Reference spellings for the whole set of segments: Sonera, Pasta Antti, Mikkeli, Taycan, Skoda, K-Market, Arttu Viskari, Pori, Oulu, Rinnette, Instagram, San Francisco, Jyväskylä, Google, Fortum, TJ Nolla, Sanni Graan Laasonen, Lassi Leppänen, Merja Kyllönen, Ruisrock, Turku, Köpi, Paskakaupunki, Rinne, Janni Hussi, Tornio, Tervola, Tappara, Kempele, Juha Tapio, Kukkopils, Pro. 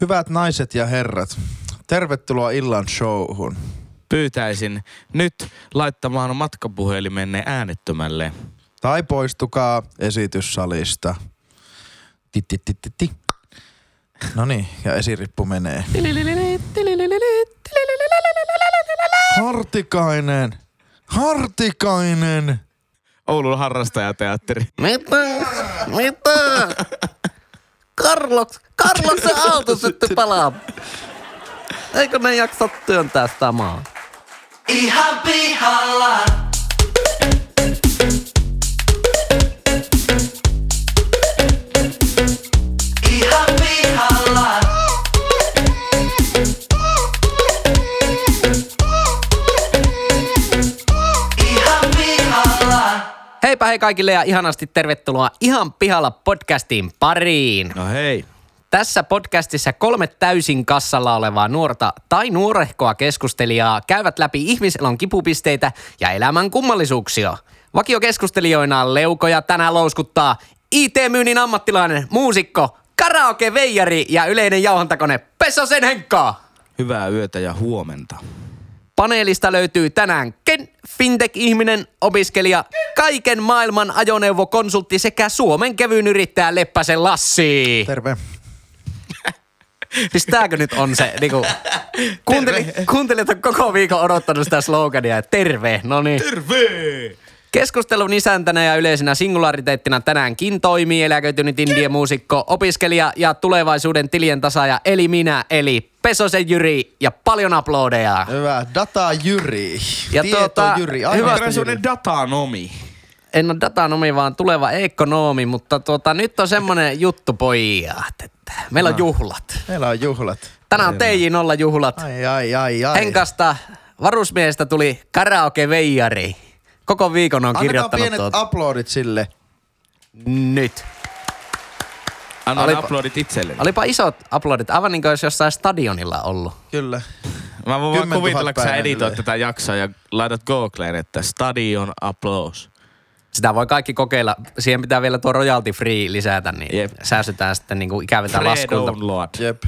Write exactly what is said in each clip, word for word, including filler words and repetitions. Hyvät naiset ja herrat, tervetuloa illan showhun. Pyytäisin nyt laittamaan matkapuhelimenne äänettömälle. Tai poistukaa esityssalista. Tittittitti. No niin, ja esirippu menee. Hartikainen! Hartikainen! Oulun harrastajateatteri. Mitä? Mitä? Karloks, Karloksen auto sitten palaa. Eikö ne jaksa työntää samaa? Ihan pihalla. Ihan pihalla. Ihan pihalla. Heipä hei kaikille ja ihanasti tervetuloa Ihan pihalla podcastiin pariin. No hei. Tässä podcastissa kolme täysin kassalla olevaa nuorta tai nuorehkoa keskustelijaa käyvät läpi ihmiselon kipupisteitä ja elämän kummallisuuksia. Vakiokeskustelijoina leukoja tänään louskuttaa I T-myynnin ammattilainen, muusikko, karaoke-veijari ja yleinen jauhantakone Pesosen Henkka. Hyvää yötä ja huomenta. Paneelista löytyy tänään Ken Fintech-ihminen, opiskelija, kaiken maailman ajoneuvokonsultti sekä Suomen kevyyn yrittäjä Leppäsen Lassi. Terve. Siis tääkö nyt on se, niinku, kuuntelijat on koko viikon odottanut sitä slogania, että terve, no niin. Terve! Keskustelun isäntänä ja yleisenä singulariteettina tänäänkin toimii eläköitynyt indie-muusikko, opiskelija ja tulevaisuuden tilien tasaaja, eli minä, eli Pesosen Jyri ja paljon aplodeja. Hyvä, data Jyri, ja tieto tuota, Jyri, aivan hyvä sellainen datanomi. En ole datanomi, vaan tuleva ekonomi, mutta tuota, nyt on semmoinen juttu, pojat, että meillä no. on juhlat. Meillä on juhlat. Tänään on T J Nolla juhlat. Ai, ai, ai, ai. Henkasta varusmiehestä tuli karaoke-veijari. Koko viikon on annakaa kirjoittanut tuota. Annakaa pienet uploadit sille. Nyt. Anna olipa, uploadit itselleni. Olipa isot uploadit, aivan niin kuin olisi jossain stadionilla ollut. Kyllä. Mä voin vaan kuvitella, kun sä editoit tätä jaksoa ja laitat Googleen, että stadion applause. Sitä voi kaikki kokeilla. Siihen pitää vielä tuo royalty free lisätä, niin yep. säästetään sitten niinku ikäviltä laskulta. Jep.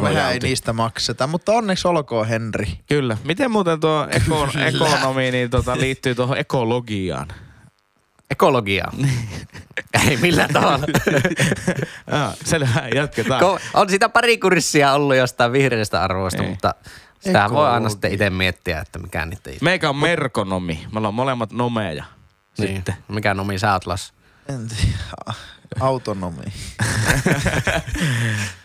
Mehän ei niistä makseta, mutta onneksi olkoon, Henri. Kyllä. Miten muuten tuo ekon- ekonomi niin tota liittyy tuohon ekologiaan? Ekologiaan? Ei millään tavalla. ah, selvä, jatketaan. Ko- on sitä pari kurssia ollut jostain vihreästä arvoista, ei. mutta... Sitähän voi aina sitten itse miettiä, että mikä niitä ei... Meikä on merkonomi. Me ollaan molemmat nomeja. Sitten. Niin. Mikä nomi sä oot, Lassi? En tiedä. Autonomi.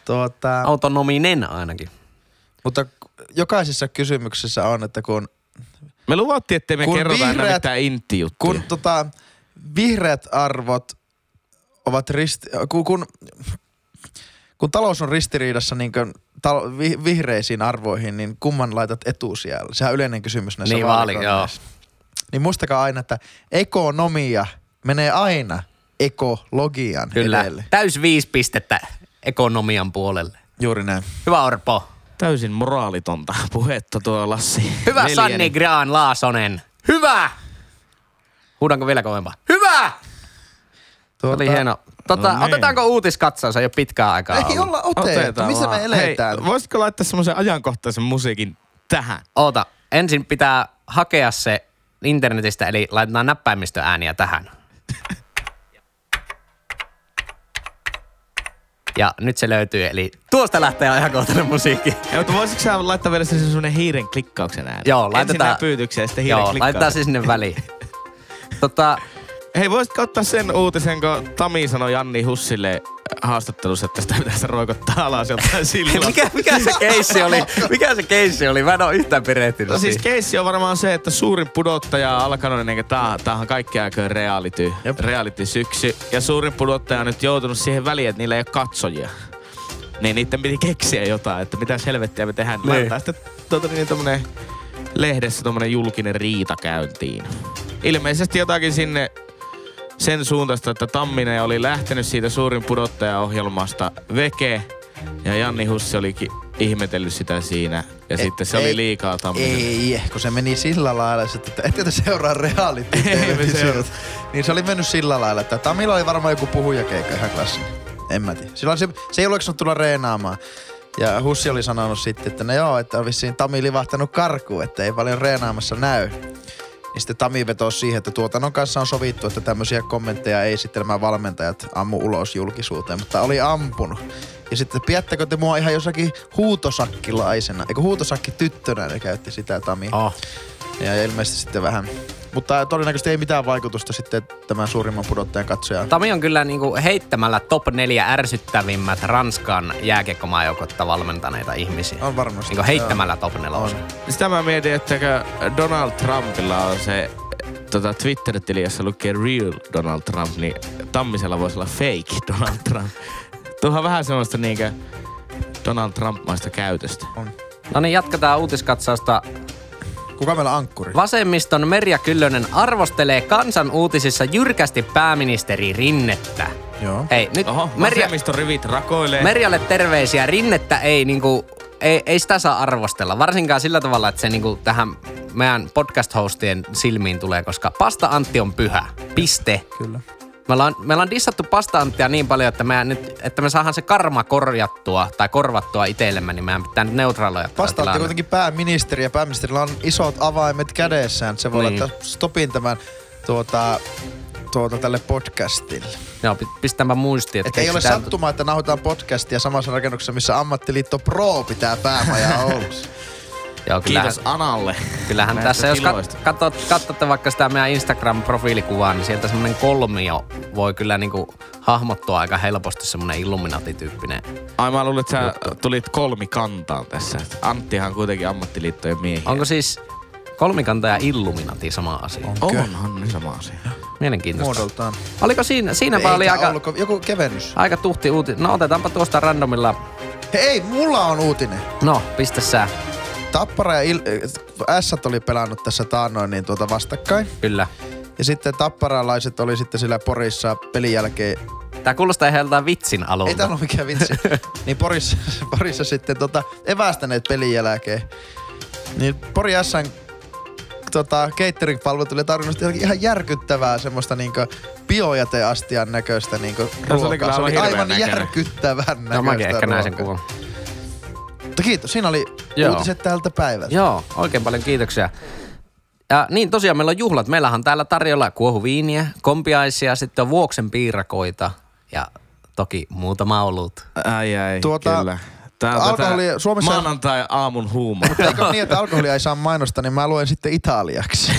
tuota... Autonominen ainakin. Mutta jokaisessa kysymyksessä on, että kun... Me luvattiin, ettei me kerrotaan vihreät, enää mitään intti-juttuja. Kun tota, vihreät arvot ovat risti... Kun, kun, kun talous on ristiriidassa niin kuin tal- vi- vihreisiin arvoihin, niin kumman laitat etusijälle? Sehän on yleinen kysymys näissä niin vaalikoneissa. Niin muistakaa aina, että ekonomia menee aina ekologian Kyllä. edelle. Kyllä, täys viisi pistettä ekonomian puolelle. Juuri näin. Hyvä Orpo. Täysin moraalitonta puhetta tuo Lassi. Hyvä Neljäni. Sanni Graan Laasonen. Hyvä! Huudanko vielä kovempaa? Hyvä! Tuota... Oli hieno. Tota, no niin. Otetaanko uutiskatsaus? Ei ole pitkään aikaa Ei ollut. olla oteita. Missä me eletään? Hei, voisitko laittaa semmoisen ajankohtaisen musiikin tähän? Oota, ensin pitää hakea se... internetistä, eli laitetaan näppäimistöääniä tähän. Ja nyt se löytyy, eli tuosta lähtee ajankohtainen musiikki. Ja, mutta voisitko sä laittaa vielä semmoinen hiiren klikkauksen ääni? Joo, laitetaan. Ensin näin pyytyksiä ja sitten hiiren klikkauksen. Joo, laitetaan se sinne väliin. tota... Hei, voisitko ottaa sen uutisen, kun Tami sanoi Janni Hussille haastattelussa, että sitä pitäisi roikottaa alas jotain silloin. mikä, mikä se keissi oli? Mikä se keissi oli? Mä en oo yhtään perehtynyt. No siis keissi on varmaan se, että suurin pudottaja on alkanut ennen kuin tää, tää on kaikki aikojen reality, reality syksy. Ja suurin pudottaja on nyt joutunut siihen väliin, että niillä ei oo katsojia. Niin niitten piti keksiä jotain, että mitäs helvettiä me tehdään. Niin. Laittaa sitten tuota, niin tommonen lehdessä tommonen julkinen riita käyntiin. Ilmeisesti jotakin sinne... Sen suuntaista, että Tamminen oli lähtenyt siitä suurin pudottajaohjelmasta veke ja Janni Hussi olikin ihmetellyt sitä siinä. Ja et, sitten se ei, oli liikaa Tammiselle. Ei, kun se meni sillä lailla, että ette te seuraa reality. Ei me seuraa. Niin se oli mennyt sillä lailla, että Tammilla oli varmaan joku puhujakeikka ihan klassinen. En mä tiedä. Silloin se, se ei ollut eksunut tulla reenaamaan. Ja Hussi oli sanonut sitten, että no joo, että on vissiin Tami livahtanut karkuun, että ei paljon reenaamassa näy. Niin sitten Tami vetosi siihen, että tuotannon kanssa on sovittu, että tämmöisiä kommentteja ei sitten nämä valmentajat ammu ulos julkisuuteen, mutta oli ampunut. Ja sitten, pidättekö te mua ihan jossakin huutosakkilaisena, eikö huutosakkityttönä, ne käytti sitä Tami. Oh. Ja ilmeisesti sitten vähän. Mutta todennäköisesti ei mitään vaikutusta sitten tämän suurimman pudottajan katsojaan. Tami on kyllä niinku heittämällä top neljä ärsyttävimmät Ranskan jääkiekkomaajoukkotta valmentaneita ihmisiä. On varmasti. Niinku heittämällä joo. Top nelosen. Sitä mä mietin, että Donald Trumpilla on se tota, Twitter-tili, jossa lukee Real Donald Trump, niin Tammisella voisi olla Fake Donald Trump. Tuohan vähän semmoista niinku Donald Trump-maista käytöstä. On. No niin, jatketaan uutiskatsausta. Kuka meillä ankkuri? Vasemmiston Merja Kyllönen arvostelee Kansan uutisissa jyrkästi pääministeri Rinnettä. Joo. Hei, nyt oho, vasemmiston rivit rakoilee. Merjalle terveisiä. Rinnettä ei niinku, ei, ei sitä saa arvostella. Varsinkaan sillä tavalla, että se niinku tähän meidän podcast-hostien silmiin tulee, koska Pasta Antti on pyhä. Piste. Kyllä. Me ollaan, me ollaan dissattu Pasta Anttia niin paljon, että me, nyt, että me saadaan se karma korjattua tai korvattua itsellemme, niin meidän pitää nyt neutraaloja. Pasta Antti on kuitenkin pääministeri ja pääministerillä on isot avaimet kädessään. Se voi niin. Laittaa stopin tämän tuota, tuota, tälle podcastille. Joo, pistämään muistiin. Että ei ole sattumaa, että nauhoitetaan podcastia samassa rakennuksessa, missä ammattiliitto Pro pitää päämajaa Oulussa. Joo, kiitos Analle. Kyllähän tässä, jos katsotte, katsotte vaikka sitä meidän Instagram-profiilikuvaa, niin sieltä semmoinen kolmio voi kyllä niinku hahmottua aika helposti, semmoinen Illuminati-tyyppinen. Ai mä luulen, että sä juttu. Tulit kolmikantaan tässä. Anttihan on kuitenkin ammattiliittojen miehiä. Onko siis kolmikanta ja Illuminati sama asia? Onko? Onhan ne sama asia. Mielenkiintoista. Muodoltaan. Oliko siinä? Siinäpä oli aika... Ollut, joku kevennys. Aika tuhti uutinen. No otetaanpa tuosta randomilla. Hei, mulla on uutinen. No, pistä sä. Tappara ja Il- Essat oli pelannut tässä taannoin niin tuota vastakkain. Kyllä. Ja sitten tapparalaiset oli sitten sillä Porissa pelin jälkeen. Tää kuulostaa ihan joltain vitsin alulta. Ei tää ollut mikään vitsi. Niin Porissa, Porissa sitten tota evästäneet pelin jälkeen. Niin Pori Essan tota catering-palvelu tuli tarjolla ihan järkyttävää semmoista niinku biojäteastian näköistä niinku ruokaa. Se oli, se oli aivan näköinen. Järkyttävän näköistä ruokaa. No mäkin ehkä näin sen kuvan. Mutta kiitos, siinä oli joo. Uutiset tältä päivältä. Joo, oikein paljon kiitoksia. Ja niin, tosiaan meillä on juhlat. Meillähän täällä tarjolla kuohuviiniä, kompiaisia, sitten on Vuoksen piirakoita ja toki muutama olut. Ai ai, tuota, kyllä. Tää on tätä Suomessa... maanantai-aamun huuma. Mutta eikö niin, että alkoholia ei saa mainosta, niin mä luen sitten italiaksi.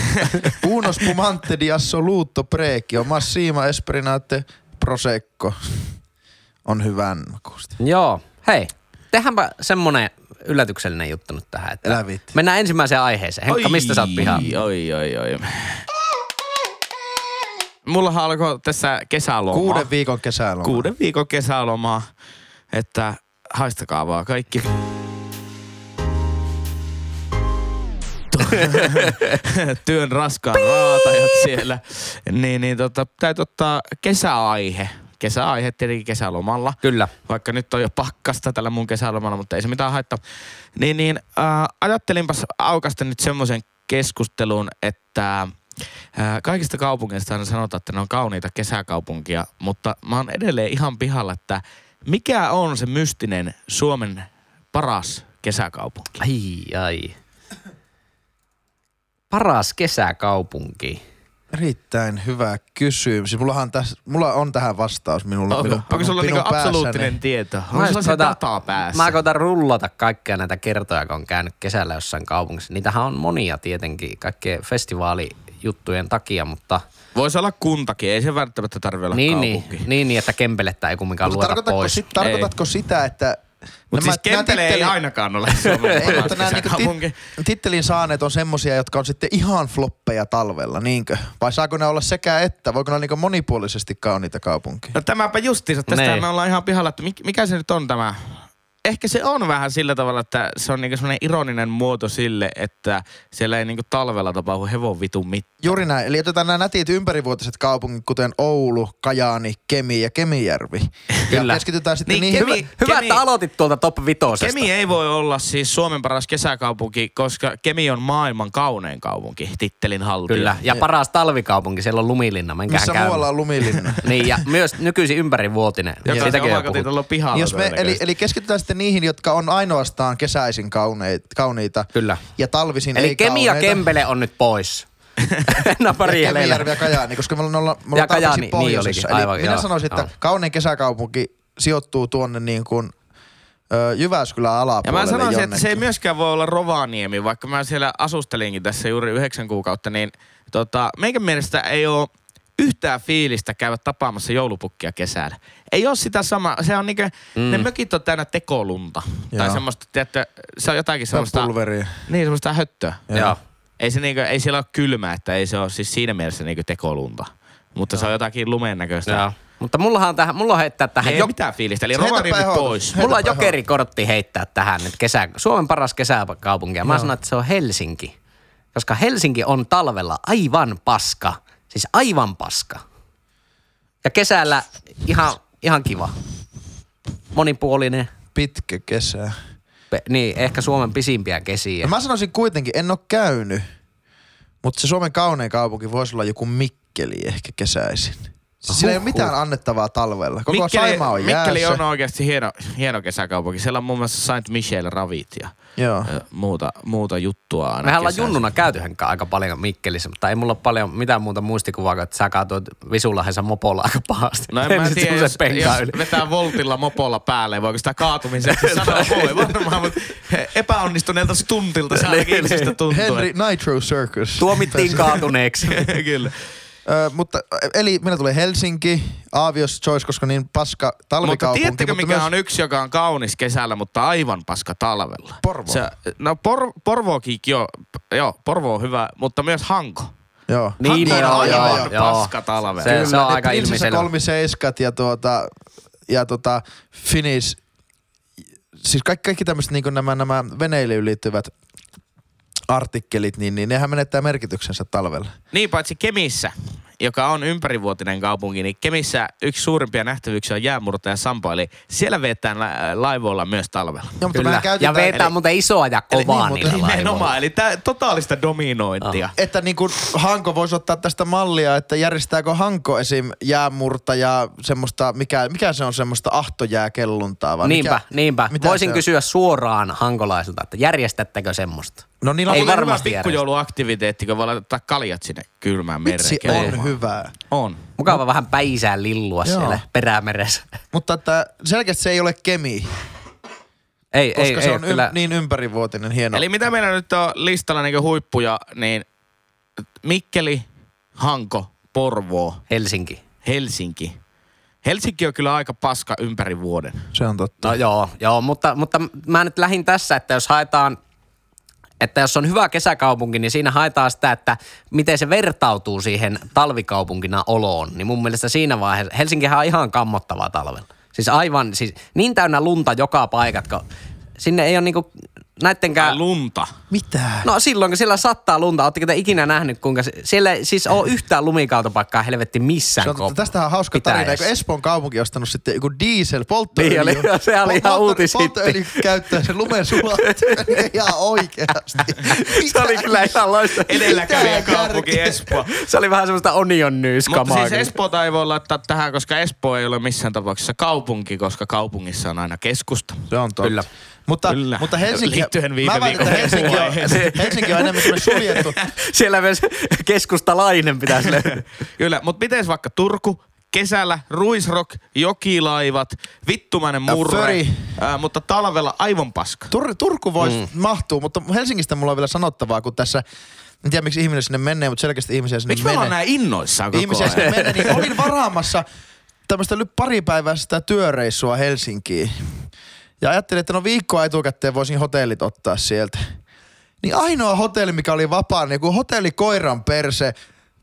Uno spumante di assoluto precchio, massima esperinatte prosecco. On hyvän makuusta. Joo, hei. Tehdäänpä semmonen yllätyksellinen juttu nyt tähän, että Lävit. Mennään ensimmäiseen aiheeseen. Henkka, oi, mistä sä oot pihaan? Oi, oi, oi. Mullahan alkoi tässä kesäloma. Kuuden viikon kesäloma. Kuuden viikon kesäloma, että haistakaa vaan kaikki. Työn raskaan raatajat siellä. Niin, niin tota, täytyy ottaa kesäaihe. Kesäaihe tietenkin kesälomalla. Kyllä. Vaikka nyt on jo pakkasta tällä mun kesälomalla, mutta ei se mitään haittaa. Niin, niin äh, ajattelinpas aukasta nyt semmoisen keskustelun, että äh, kaikista kaupungeista aina sanotaan, että ne on kauniita kesäkaupunkia, mutta mä oon edelleen ihan pihalla, että mikä on se mystinen Suomen paras kesäkaupunki? Ai, ai. Paras kesäkaupunki. Erittäin hyvä kysymys. Siis mullahan täs, mulla on tähän vastaus minulla. Onko, onko sulla niinku absoluuttinen niin... tieto? Onko sulla se dataa päässä? Mä koitan rullata kaikkia näitä kertoja, kun on käynyt kesällä jossain kaupungissa. Niitähän on monia tietenkin kaikkien festivaalijuttujen takia, mutta... Voisi olla kuntakin, ei se välttämättä tarvitse olla niin, kaupunki. Niin, niin, että Kempelettä ei kumminkaan mut lueta pois. Sit, tarkoitatko ei. Sitä, että... Mutta siis Kempele ei ainakaan ole Suomen paras kesäkaupunki. Tittelin saaneet on semmosia, jotka on sitten ihan floppeja talvella, niinkö? Vai saako ne olla sekä että? Voiko ne olla niinku monipuolisesti kauniita kaupunkia? No tämäpä justiinsa. Tästä me ollaan ihan pihalla, että mikä se nyt on tämä? Ehkä se on vähän sillä tavalla, että se on niinku semmoinen ironinen muoto sille, että siellä ei niinku talvella tapahdu hevon vitun mitään. Juuri näin. Eli otetaan nämä nätit ympärivuotiset kaupungit, kuten Oulu, Kajaani, Kemi ja Kemijärvi. Kyllä. Ja keskitytään sitten niin, niin Kemi, hyvä, Kemi, hyvä, että aloitit tuolta top vitosesta. Kemi ei voi olla siis Suomen paras kesäkaupunki, koska Kemi on maailman kaunein kaupunki, tittelin haltija. Kyllä. Ja paras talvikaupunki, siellä on Lumilinna. Missä muualla on Lumilinna? Niin, ja myös nykyisin ympärivuotinen. Joka on omakotitalo pihalla. Eli, eli keskitytään sitten niihin, jotka on ainoastaan kesäisin kauniita. Kyllä. Ja talvisin eli ei Kemi kauneita. Eli Kemi ja Kempele on nyt pois. Napari ja Kemijärvi ja Kajaani, koska me ollaan, me ollaan talvisin pohjoisessa. Niin aivan, minä joo, sanoisin, joo. että kaunein kesäkaupunki sijoittuu tuonne niin kuin Jyväskylän alapuolelle. Ja mä sanoisin, jonnekin. Että se ei myöskään voi olla Rovaniemi, vaikka mä siellä asustelinkin tässä juuri yhdeksän kuukautta, niin tota, meidän mielestä ei ole yhtään fiilistä käydä tapaamassa joulupukkia kesällä. Ei ole sitä samaa, se on niinku, mm. ne mökit on täynnä tekolunta. Joo. Tai semmoista, tiedätkö, se on jotakin semmoista. Pulveria. Niin, semmoista höttöä. Joo. Joo. Ei se niinku, ei siellä ole kylmää, että ei se ole siis siinä mielessä niinku tekolunta. Mutta joo. se on jotakin lumen näköistä. Joo. Mutta mullahan on tähän, mulla on heittää tähän. Ei jo... mitään fiilistä, eli Rovaniemi pois. Mulla on jokerikortti heittää tähän nyt kesä, Suomen paras kesäkaupunki. Mä sanon, että se on Helsinki. Koska Helsinki on talvella aivan paska. Siis aivan paska. Ja kesällä ihan, ihan kiva. Monipuolinen. Pitkä kesä. Pe- niin, ehkä Suomen pisimpiä kesiä. No mä sanoisin kuitenkin, en ole käynyt. Mutta se Suomen kaunein kaupunki voisi olla joku Mikkeli ehkä kesäisin. Siis sillä ei ole mitään annettavaa talvella. Koko Mikkeli, Saimaa on jäässä. Mikkeli on oikeasti hieno, hieno kesäkaupunki. Siellä on muun muassa Saint Michel ravit ja Joo. Muuta, muuta juttua aina. Mehän ollaan junnuna käytyhän aika paljon Mikkelissä, mutta ei mulla ole paljon mitään muuta muistikuvaa, että sä kaatuit Visulahdensa mopolla aika pahasti. No en, en mä tiedä, jos, jos vetää voltilla mopolla päälle, voiko sitä kaatumiseksi sanoa? Voi varmaan, mutta epäonnistuneelta tuntilta se ainakin itsestä tuntuu. Henry Nitro Circus. Tuomittiin kaatuneeksi. Kyllä. Ö, mutta, eli meillä tulee Helsinki, obvious choice, koska niin paska talvikaupunki. Mutta tiedättekö, mikä myös... on yksi, joka on kaunis kesällä, mutta aivan paska talvella? Porvoo. Se, no Por, Porvookin, joo, joo, Porvoo on hyvä, mutta myös Hanko. Joo. Niin, Hanko on joo, aivan joo, paska joo. talvella. Se, se, se on ne, aika ilmiselvä. kolmiseiskat ja tuota, ja tuota Finnish, siis kaikki, kaikki tämmöiset niin kuin nämä, nämä veneilyyn liittyvät artikkelit, niin, niin nehän menettää merkityksensä talvella. Niin, paitsi Kemissä, joka on ympärivuotinen kaupunki, niin Kemissä yksi suurimpia nähtävyyksiä on jäämurtaja Sampo, eli siellä vetään la- laivoilla myös talvella. Joo, kyllä, ja vetään muuten isoa ja kovaa niillä laivoilla. Nimenomaan, eli tää totaalista dominointia. Oh. Että niin kuin Hanko voisi ottaa tästä mallia, että järjestääkö Hanko esim. Jäämurtajaa semmoista, mikä, mikä se on semmoista ahtojääkelluntaa? Vai niinpä, mikä, niinpä. Voisin kysyä suoraan hankolaisilta, että järjestättekö semmoista? No niillä on varmaan hyvä pikkujouluaktiviteetti, kun voi laittaa kaljat sinne kylmään mereen. Vitsi, on hyvää. On. Mukava no. vähän päisään lillua Joo. siellä perämeressä. Mutta että selkeästi se ei ole Kemi. Ei, koska ei, se ei, on kyllä. Ym, niin ympärivuotinen, hieno. Eli mitä meillä nyt on listalla niin huippuja, niin Mikkeli, Hanko, Porvoo. Helsinki. Helsinki. Helsinki on kyllä aika paska ympäri vuoden. Se on totta. No joo, joo mutta, mutta mä nyt lähdin tässä, että jos haetaan... Että jos on hyvä kesäkaupunki, niin siinä haetaan sitä, että miten se vertautuu siihen talvikaupunkina oloon. Niin mun mielestä siinä vaiheessa, Helsinkihän on ihan kammottavaa talvella. Siis aivan, siis niin täynnä lunta joka paikka. Sinne ei ole niinku näittenkään... Ai lunta? Mitä? No silloin, kun siellä sattaa lunta, ootteko te ikinä nähnyt, kuinka... Siellä ei siis ole yhtään lumikautopaikkaa helvetti missään. On, tästähän on hauska tarina, eikö Espoon kaupunki ostanut sitten joku diesel, polttoöljy. Niin oli, se oli ihan uutishitti. Polttoöljy käyttää sen lumen sulattaminen ihan oikeasti. Se oli kyllä ihan loista. Edelläkävijä kaupunki Espoo. Se oli vähän semmoista onion news-kamaa. Mutta siis Espoota ei voi laittaa tähän, koska Espoo ei ole missään tapauksessa kaupunki, koska kaupungissa on aina keskusta. Se on totta. Kyllä. Mutta, mutta Helsinki, mä väitän, että Helsinki on, Helsinki on enemmän semmoinen suljettu. Siellä myös keskustalainen pitäisi löytää. Kyllä, mutta miten vaikka Turku, kesällä, ruisrock, jokilaivat, vittumainen murre, ää, mutta talvella aivan paska. Tur- Turku voisi mm. mahtua, mutta Helsingistä mulla on vielä sanottavaa, kun tässä... En tiedä, miksi ihminen sinne menee, mutta selkeästi ihmisiä sinne menee. Miksi me ollaan nää innoissaan koko ajan? Ihmisiä sinne menee, niin olin varaamassa tämmöistä pari päivää sitä työreissua Helsinkiin. Ja ajattelin, että no viikkoa etukäteen voisin hotellit ottaa sieltä. Niin ainoa hotelli, mikä oli vapaa, niin kuin hotelli Koiran perse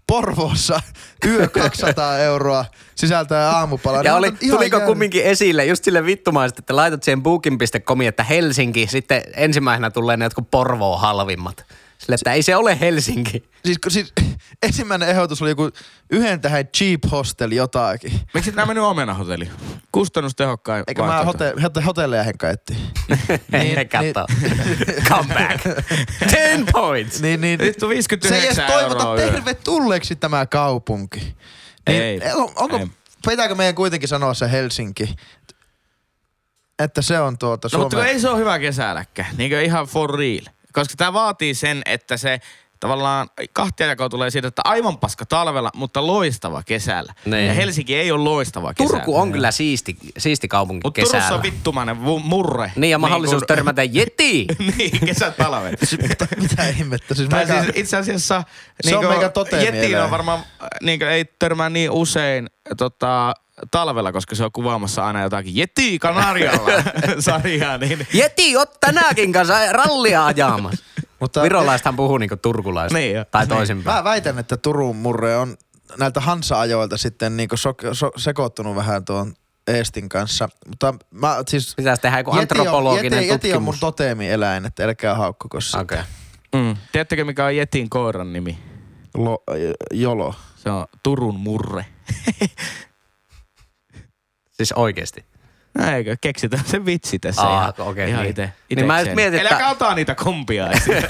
Porvoossa, yö kaksisataa euroa sisältää aamupala. Ja oli, tuliko jään... kumminkin esille just sille vittumaisesti, että laitat siihen booking piste comiin, että Helsinki, sitten ensimmäisenä tulee ne jotkut Porvoon halvimmat. Sillä, että ei se ole Helsinki. Siis, siis ensimmäinen ehdotus oli joku yhden tähän cheap hostel jotakin. Miksi et nää mennyt omenahotelliin? Kustannustehokkain. Eikä mä hote- hotelleja henkaa etsiä. niin, ne kattoo. Niin, come back. Ten points. Niin, niin. Vittu viisikymmentäyhdeksän euroa. Se ei edes toivota tervetulleeksi tämä kaupunki. Niin, ei. Onko, ei. Pitääkö meidän kuitenkin sanoa se Helsinki? että se on tuota Suomen... No, mutta ei se ole hyvä kesäläkkä, niinkö ihan for real. Koska tää vaatii sen, että se tavallaan kahtia jakoa tulee siitä, että aivan paska talvella, mutta loistava kesällä. Niin. Ja Helsinki ei ole loistava kesällä. Turku on kyllä siisti, siisti kaupunki mut kesällä. Mutta Turussa on vittumainen murre. Niin ja mahdollisuus niin kun... törmätä Jetiin. niin, kesätalvet. Mitä ihmettä? Siis tai meikä... siis itse asiassa niin Jetiin on varmaan, niin ei törmää niin usein tota... talvella, koska se on kuvaamassa aina jotakin Jeti Kanarialla sarjaa. Niin... Jeti, oot tänäänkin kanssa rallia ajaamassa. Virolaistahan puhuu niinku turkulaista niin tai toisinpäin. Mä väitän, että Turun murre on näiltä Hansa-ajoilta sitten niinku so- so- sekoittunut vähän tuon Eestin kanssa. Mutta mä siis... Pitäis tehdä joku antropologinen jeti, tutkimus. Jeti on mun toteemieläin, että älkää haukkuko sitä. Okay. Mm. Tiedättekö mikä on Jetin koiran nimi? Lo- Jolo. Se on Turun murre. Siis oikeesti. No eikö, keksitään se vitsi tässä Aa, ihan, okay, ihan niin. ite, ite niin mietin, että... Äläkä ota niitä kompiaisia.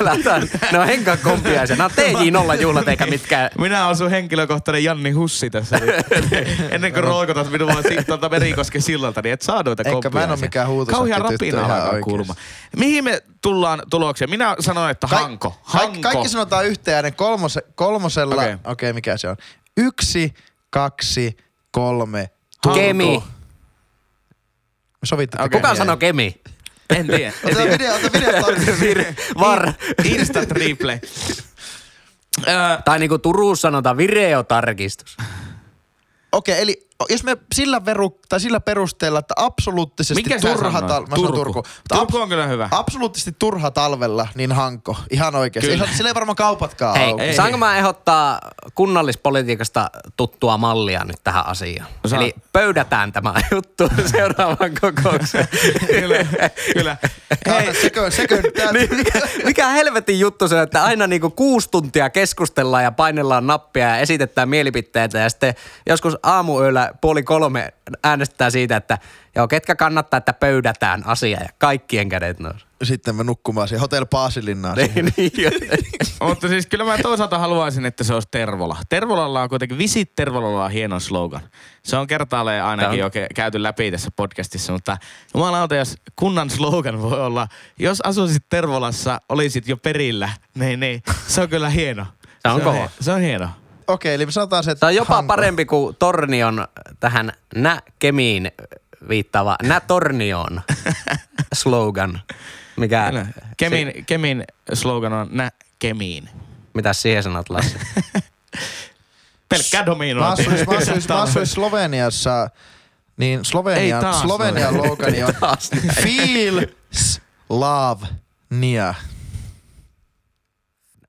No enkä kompiaisia. Nämä on T J Nolla juhlat eikä mitkään. Minä olen sun henkilökohtainen Janni Hussi tässä. Ennen kuin roikotat minua tuolta Merikosken sillalta, niin et saa noita kompiaisia. Enkä mä en ole mikään huutus. Kauhea rapina alkaa kulma. Mihin me tullaan tulokseen? Minä sanoin, että Kaik, Hanko. Hanko. Kaikki sanotaan yhteen äänen kolmose, kolmosella. Okei, okay. okay, mikä se on? Yksi, kaksi, kolme. Turku. Kemi. Sovitte. Okay. Kuka sanoi Kemi? En tiedä. Ota video, ota video. Var. Insta triple. Tai niinku Turussa sanotaan videotarkistus. Okei, okay, eli jos me sillä, veru, tai sillä perusteella, että absoluuttisesti turha talvella. Turku. Turku. Turku on kyllä hyvä. Absoluuttisesti turha talvella, niin Hanko. Ihan oikeesti. Sillä ei varmaan kaupatkaan hei, auki. Ei, saanko ei. Mä ehdottaa kunnallispolitiikasta tuttua mallia nyt tähän asiaan? Osa. Eli pöydätään tämä juttu seuraavaan kokoukseen. kyllä, kyllä. Hei, sekö, sekö nyt mikä, mikä helvetin juttu se, että aina niinku kuusi tuntia keskustellaan ja painellaan nappia ja esitetään mielipiteitä ja sitten joskus aamuyöllä puoli kolme äänestetään siitä, että joo, ketkä kannattaa, että pöydätään asia ja kaikkien kädet nousi. Sitten me nukkumaan siihen Hotel Paasilinnaan. Niin, niin, mutta siis kyllä mä toisaalta haluaisin, että se olisi Tervola. Tervolalla on kuitenkin, Visit Tervolalla on hieno slogan. Se on kertaalleen ainakin jo ke- käyty läpi tässä podcastissa, mutta jumalauta, jos kunnan slogan voi olla, jos asuisit Tervolassa, olisit jo perillä, niin, niin se on kyllä hieno. Se on, se on, se on hieno. Okei, eli me sanotaan se, että... Tämä on jopa Hanko. Parempi kuin Tornion tähän nä-kemiin viittaava nä-tornion slogan. Mikä... No, kemin, si- kemin slogan on nä-kemiin. Mitäs siihen sanot, Lassi? Pelkkä dominointi. Mä asuin Sloveniassa, niin Slovenian, Slovenian logani on Feel Slavnia.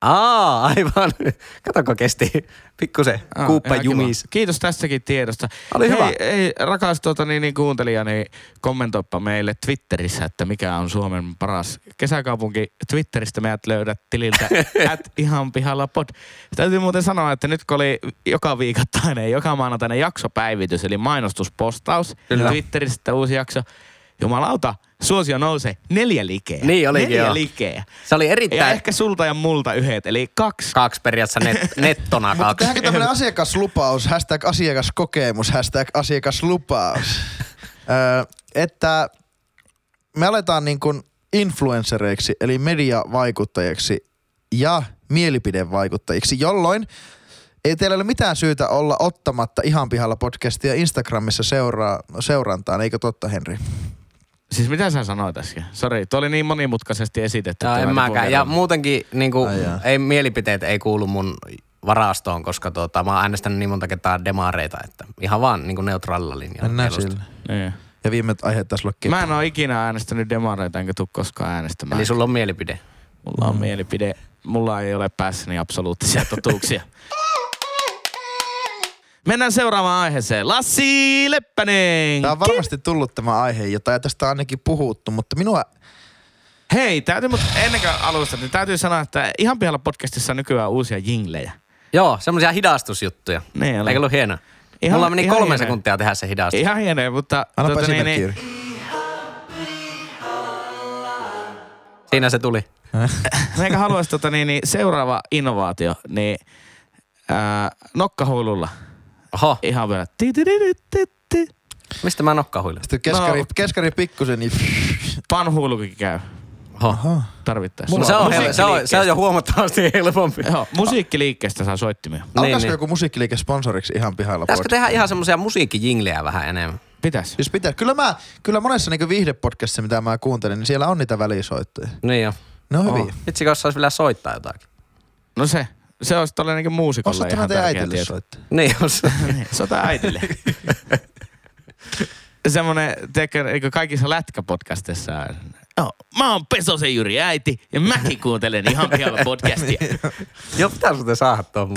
Aa, aivan. Katsokaa, kesti pikkusen kuuppa jumis. Kiitos tästäkin tiedosta. Oli hei, hyvä. Hei, rakas tuota, niin, niin kuuntelija, niin kommentoipa meille Twitterissä, että mikä on Suomen paras kesäkaupunki. Twitteristä meidät löydät tililtä at ihan pihalla pod. Täytyy muuten sanoa, että nyt kun oli joka viikoittainen, joka maanantainen jaksopäivitys, eli mainostuspostaus, kyllä. Twitteristä uusi jakso. Jumalauta, suosio nousee neljä likeä. Niin olikin neljä jo. Likeä. Se oli erittäin... Ja ehkä sulta ja multa yhdet, eli kaksi. Kaksi periaatteessa net, nettona kaksi. Mutta tehdäänkö tämmönen asiakaslupaus, hashtag asiakaskokemus, hashtag asiakaslupaus. Ö, että me aletaan niin kuin influencereiksi, eli mediavaikuttajiksi ja mielipidevaikuttajiksi, jolloin... Ei teillä ole mitään syytä olla ottamatta ihan pihalla podcastia Instagramissa seuraa, seurantaan, eikö totta, Henri? Siis mitä sä sanoit äsken? Sori, tuo oli niin monimutkaisesti esitetty. No, en mäkään. Ja muutenkin niinku, ei, mielipiteet ei kuulu mun varastoon, koska tuota, mä oon äänestänyt niin monta ketään demareita, että ihan vaan niinku neutraalilla linjalla. Mennään sillä. Niin. Ja viime aiheet taisi olla kiinni. Mä en oo ikinä äänestänyt demareita, enkä tuu koskaan äänestämään. Eli sulla on mielipide? Mulla on mm. mielipide. Mulla ei ole päässäni absoluuttisia totuuksia. Mennään seuraavaan aiheeseen. Lassi Leppänen! Tää on varmasti tullut tämä aihe, jota ei tästä ainakin puhuttu, mutta minua... Hei, täytyy, mutta ennen kuin alustat, niin täytyy sanoa, että ihan pihalla podcastissa on nykyään uusia jinglejä. Joo, semmoisia hidastusjuttuja. Niin oli. Eikö ollut hienoa? Ihan, mulla meni kolme hienoa. Sekuntia tehdä se hidastus. Ihan hienoa, mutta... Annapa tuota, esimerkki, Jyri. Siinä se tuli. Meikä haluaisi tota, niin, niin, seuraava innovaatio, niin äh, nokkahuilulla. Oho. Ihan vielä. Mistä mä en oo kahuilla? Sitten keskari, no. keskari pikkusen, niin... Panhuilukin käy. Oho. Tarvittaessa. No, se, on hel- se, on, se on jo huomattavasti helpompi. Joo, musiikkiliikkeestä saa soittimia. Alkaisiko niin, niin. joku musiikkiliike sponsoriksi ihan pihalla? Pitäisikö tehdä ihan semmoisia musiikkijinglejä vähän enemmän? Pitäis. Jos pitää. Kyllä, mä, kyllä monessa niinku viihdepodcastissa, mitä mä kuuntelin, niin siellä on niitä välisoittoja. Niin jo. Ne on hyviä. Vitsikö, jos saisi vielä soittaa jotakin? No se. Se olisi tolleen muusikolla ihan tärkeä tieto. Soittaa. Niin jos. Sota äitille. Semmoinen, teekö kaikissa lätkäpodcasteissa... No, mä oon Pesosen Jyri äiti ja mäkin kuuntelen ihan pihalla podcastia. Joo, pitää sulta saada tuohon.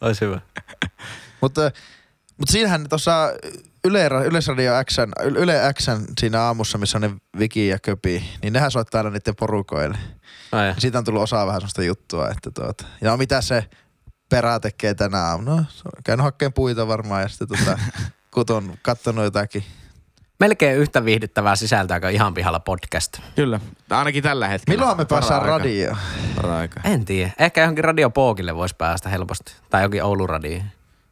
Ois hyvä. Mutta mut siinähän tuossa Yle, Yleisradio X:n, Yle X:n siinä aamussa, missä on ne Viki ja Köpi, niin nehän soittaa aina niiden porukoille. Ai. Siitä on tullut osaa vähän sellaista juttua, että tuota, ja mitä se perä tekee tänä aamuna? No, käynyt hakkeen puita varmaan ja sitten tuota, kun on kattonut jotakin. Melkein yhtä viihdyttävää sisältöä kuin ihan pihalla podcast. Kyllä, ainakin tällä hetkellä. Milloin me päästään radioon? En tiedä. Ehkä johonkin radiopookille voisi päästä helposti. Tai johonkin Oulun radioon.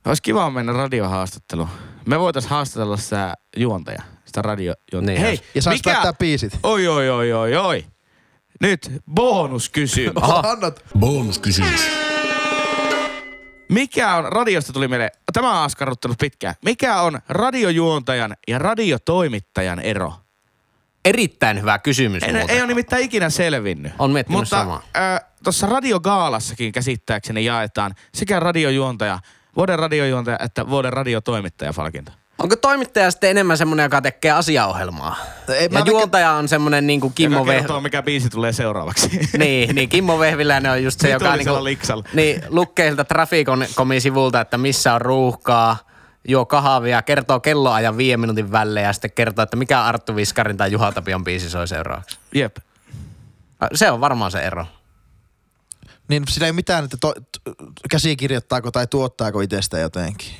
Olisi kiva mennä radiohaastatteluun. Me voitaisiin haastatella sitä juontaja, sitä radiojuontajaa. Niin, hei, ja saisi päättää biisit. Oi, oi, oi, oi, oi. Nyt bonuskysymys. Annat. Bonuskysymys. Mikä on, radiosta tuli meille, tämä on askarruttanut pitkään, mikä on radiojuontajan ja radiotoimittajan ero? Erittäin hyvä kysymys. En, ei ole nimittäin ikinä selvinnyt. On miettinyt samaa. Mutta tuossa radiogaalassakin käsittääkseni jaetaan sekä radiojuontaja, vuoden radiojuontaja että vuoden radiotoimittaja palkinto. Onko toimittaja sitten enemmän semmoinen, joka tekee asiaohjelmaa? Ei, ja juontaja mikä... on semmoinen niin kuin Kimmo Vehviläinen. Joka kertoo, mikä biisi tulee seuraavaksi. niin, niin, Kimmo Vehviläinen on just se, joka niin kuin, niin, lukee siltä Traficomin sivulta, että missä on ruuhkaa, juo kahvia, kertoo kelloajan viiden minuutin välein ja sitten kertoo, että mikä Arttu Viskarin tai Juha Tapion biisi soi seuraavaksi. Jep. Se on varmaan se ero. Niin, siinä ei mitään, että to, käsikirjoittaako tai tuottaako itsestä jotenkin.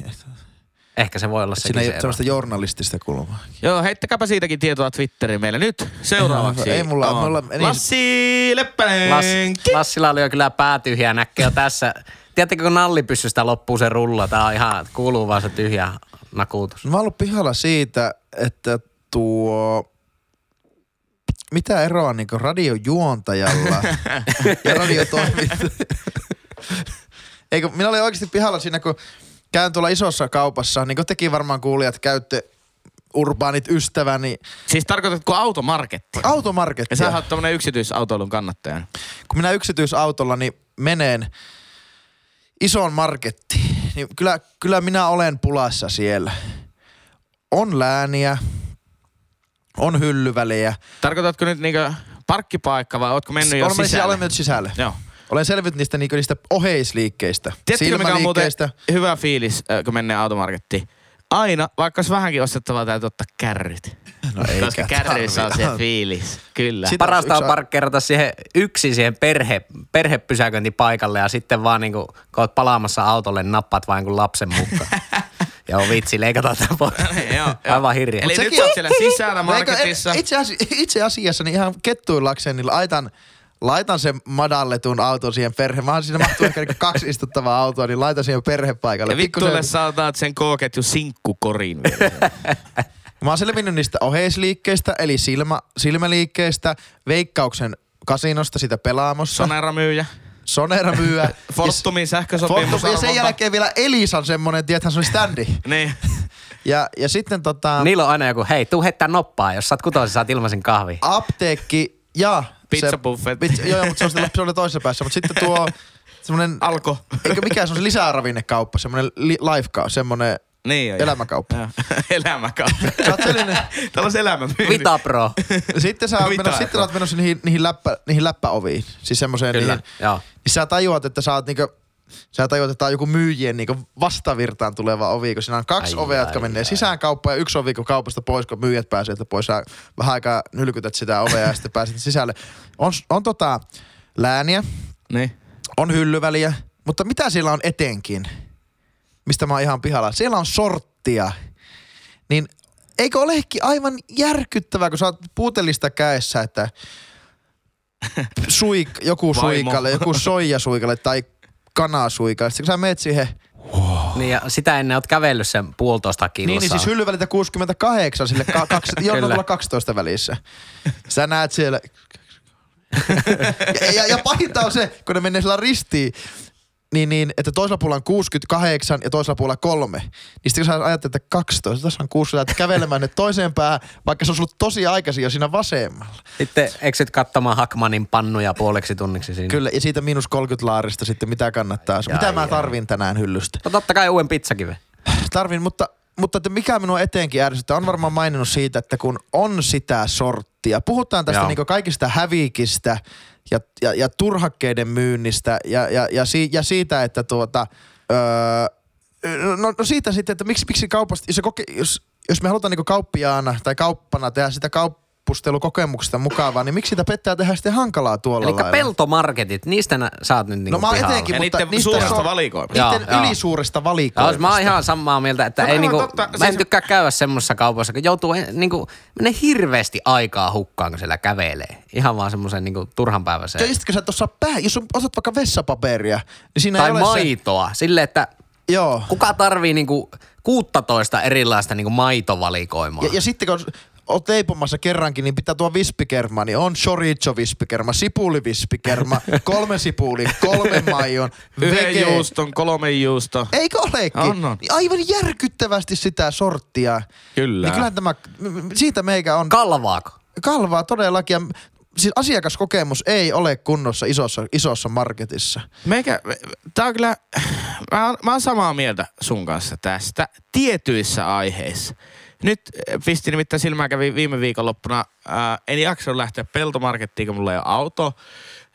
Ehkä se voi olla sekin siinä se ero. Sellaista journalistista kulmaa. Joo, heittäkääpä siitäkin tietoa Twitteriin meille nyt. Seuraavaksi. Ei mulla on. Mulla, niin. Lassi Leppänen. Lassi, Lassilla oli jo kyllä päätyhjä näkkiä tässä. Tiedättekö, kun nallipyssystä loppuu se rulla? Tää on ihan, kuuluu vaan se tyhjä nakuutus. Mä oon ollut pihalla siitä, että tuo... Mitä eroa niinku radiojuontajalla ja radiotoimittajalla? Eikö, minä olin oikeasti pihalla siinä, kun... Käyn tuolla isossa kaupassa, niin kuin tekin varmaan kuulijat käytte urbaanit ystäväni. Siis tarkoitatko automarkettia? Automarkettia. Ja sä oot tämmönen yksityisautoilun kannattaja. Kun minä yksityisautollani meneen isoon markettiin, niin kyllä, kyllä minä olen pulassa siellä. On lääniä, on hyllyvälejä. Tarkoitatko nyt niinku parkkipaikka vai ootko mennyt jo sisälle? Olen mennyt mennyt sisälle. Joo. Olen selvinnyt niistä, niistä, niistä oheisliikkeistä, silmäliikkeistä. Tiedätkö, mikä on muuten hyvä fiilis, kun mennään automarkettiin? Aina, vaikka olisi vähänkin ostettavaa, täytyy ottaa kärryt. No ei, koska kärryissä on se fiilis, kyllä. Sitä parasta on parkkeerata siihen yksin siihen perhe, perhepysäköintipaikalle ja sitten vaan niin kuin, kun oot palaamassa autolle, nappaat vain kuin lapsen mukaan. Joo, vitsi, leikataan tämän pois. Aivan hirveä. Eli nyt oot siellä sisällä marketissa. Itse, asi- itse asiassa niin ihan kettuillakseen niillä aitan... Laitan sen madalletun auton siihen perhe. Mä oon siinä mahtuu ehkä kaksi istuttavaa autoa, niin laitan siihen perhepaikalle. Ja vittuille saataat sen K-ketju sinkkukoriin. Mä oon selvinnyt niistä oheisliikkeistä, eli silmä, silmäliikkeistä, Veikkauksen kasinosta, sitä pelaamossa. Soneramyyjä. Soneramyyjä. Fortumin sähkösopimus. Fortum, ja sen jälkeen vielä Elisan semmonen, tiedäthän se oli standi. niin. Ja, ja sitten tota... Niillä on aina joku, hei, tuu heittää noppaa, jos sä oot kutoisin, saat ilmaisen kahvin. Apteekki ja... Pizzabuffet. Pizza, joo, mutta se on siellä toisessa päässä. Mutta sitten tuo semmoinen... Alko. Eikö mikään semmoinen lisäravinnekauppa, semmoinen li, lifeka, semmoinen niin on, elämäkauppa. Jo. Elämäkauppa. Sä oot sellainen... Tällais elämämyyli. Vita Pro. Sitten sä oot menossa, sitten oot menossa niihin, niihin, läppä, niihin läppäoviin. Siis semmoiseen niihin... Kyllä, niin sä tajuat, että sä oot niinku... Sä tajuat, että tää on joku myyjien niinku vastavirtaan tuleva ovi, kun siinä on kaksi ai, ovea, ai, jotka menee sisään kauppaan ja yksi ovi, kun kaupasta pois, kun myyjät pääsee, että pois sä vähän aikaa nylkytät sitä ovea ja sitten pääset sisälle. On, on tota lääniä, niin. On hyllyväliä, mutta mitä siellä on etenkin, mistä mä oon ihan pihalla? Siellä on sorttia, niin eikö olekin aivan järkyttävää, kun sä oot puutelista kädessä, että suik, joku suikalle, joku soijasuikalle tai kanasuikalle. Sitten kun sä meet siihen Wow. Niin ja sitä ennen oot kävellyt sen puolitoista kilsaa. Niin, niin siis hyllyvälitä kuusikymmentäkahdeksan sille ka- kaksi, jolla kaksitoista välissä. Sä näet siellä... ja, ja, ja pahinta on se, kun ne menee sillä ristiin, niin, niin että toisella puolella on kuusikymmentäkahdeksan ja toisella puolella kolme. Niin sitten kun sä ajattelet, että kaksitoista, tässä on kuusi, sä kävelemään ne toiseen päähän, vaikka se on ollut tosi aikaisin jo siinä vasemmalla. Sitten eksyt katsomaan Hackmanin pannuja puoleksi tunniksi siinä. Kyllä, ja siitä miinus kolmekymmentä laarista sitten mitä kannattaa. Jai, mitä mä tarvin tänään hyllystä? No totta kai uuden pizzakiven. Tarvin, mutta... Mutta että mikä minua eteenkin ärsyttää, on varmaan maininnut siitä, että kun on sitä sorttia. Puhutaan tästä niin kuin kaikista häviikistä ja, ja, ja turhakkeiden myynnistä ja, ja, ja, si, ja siitä, että tuota, öö, no, no siitä sitten, että miksi, miksi kaupasta, jos, koke, jos, jos me halutaan niin kuin kauppiaana tai kauppana tehdä sitä kauppustelukokemuksesta mukavaa, niin miksi sitä pettää tehdä sitten hankalaa tuolla lailla? Eli peltomarketit, niistä nä, sä oot nyt niin kuin no, pihalla. Etenkin, ja niiden niistä suuresta so- valikoimista. Niiden joo. ylisuuresta valikoimista. Joo, mä oon ihan samaa mieltä, että no, ei no, niinku, totta, mä en se... tykkää käydä semmoisessa kaupoissa, kun joutuu niinku, menee hirveästi aikaa hukkaan, kun siellä kävelee. Ihan vaan semmoisen niinku turhanpäiväiseen. Ja istitkö sä et osaa pää, jos otat vaikka vessapaperia, niin siinä tai ei ole maitoa, se... silleen, että joo. Kuka tarvii niinku kuusitoista erilaista niinku maitovalikoimaa. Ja, ja sitten kun... oot leipomassa kerrankin, niin pitää tuo vispikerma, niin on chorizo-vispikerma, sipulivispikerma, kolme sipuli, kolme maion, yhden juuston, kolme juusto. Eikö olekin? On, on. Aivan järkyttävästi sitä sorttia. Kyllä. Niin kyllähän tämä, siitä meikä on... Kalvaako? Kalvaa todellakin. Ja siis asiakaskokemus ei ole kunnossa isossa, isossa marketissa. Meikä, tää on kyllä, mä oon, mä oon samaa mieltä sun kanssa tästä tietyissä aiheissa. Nyt pisti nimittäin silmää kävi viime viikonloppuna. Ää, en jaksanut lähteä peltomarkettiin, kun mulla ei ole auto.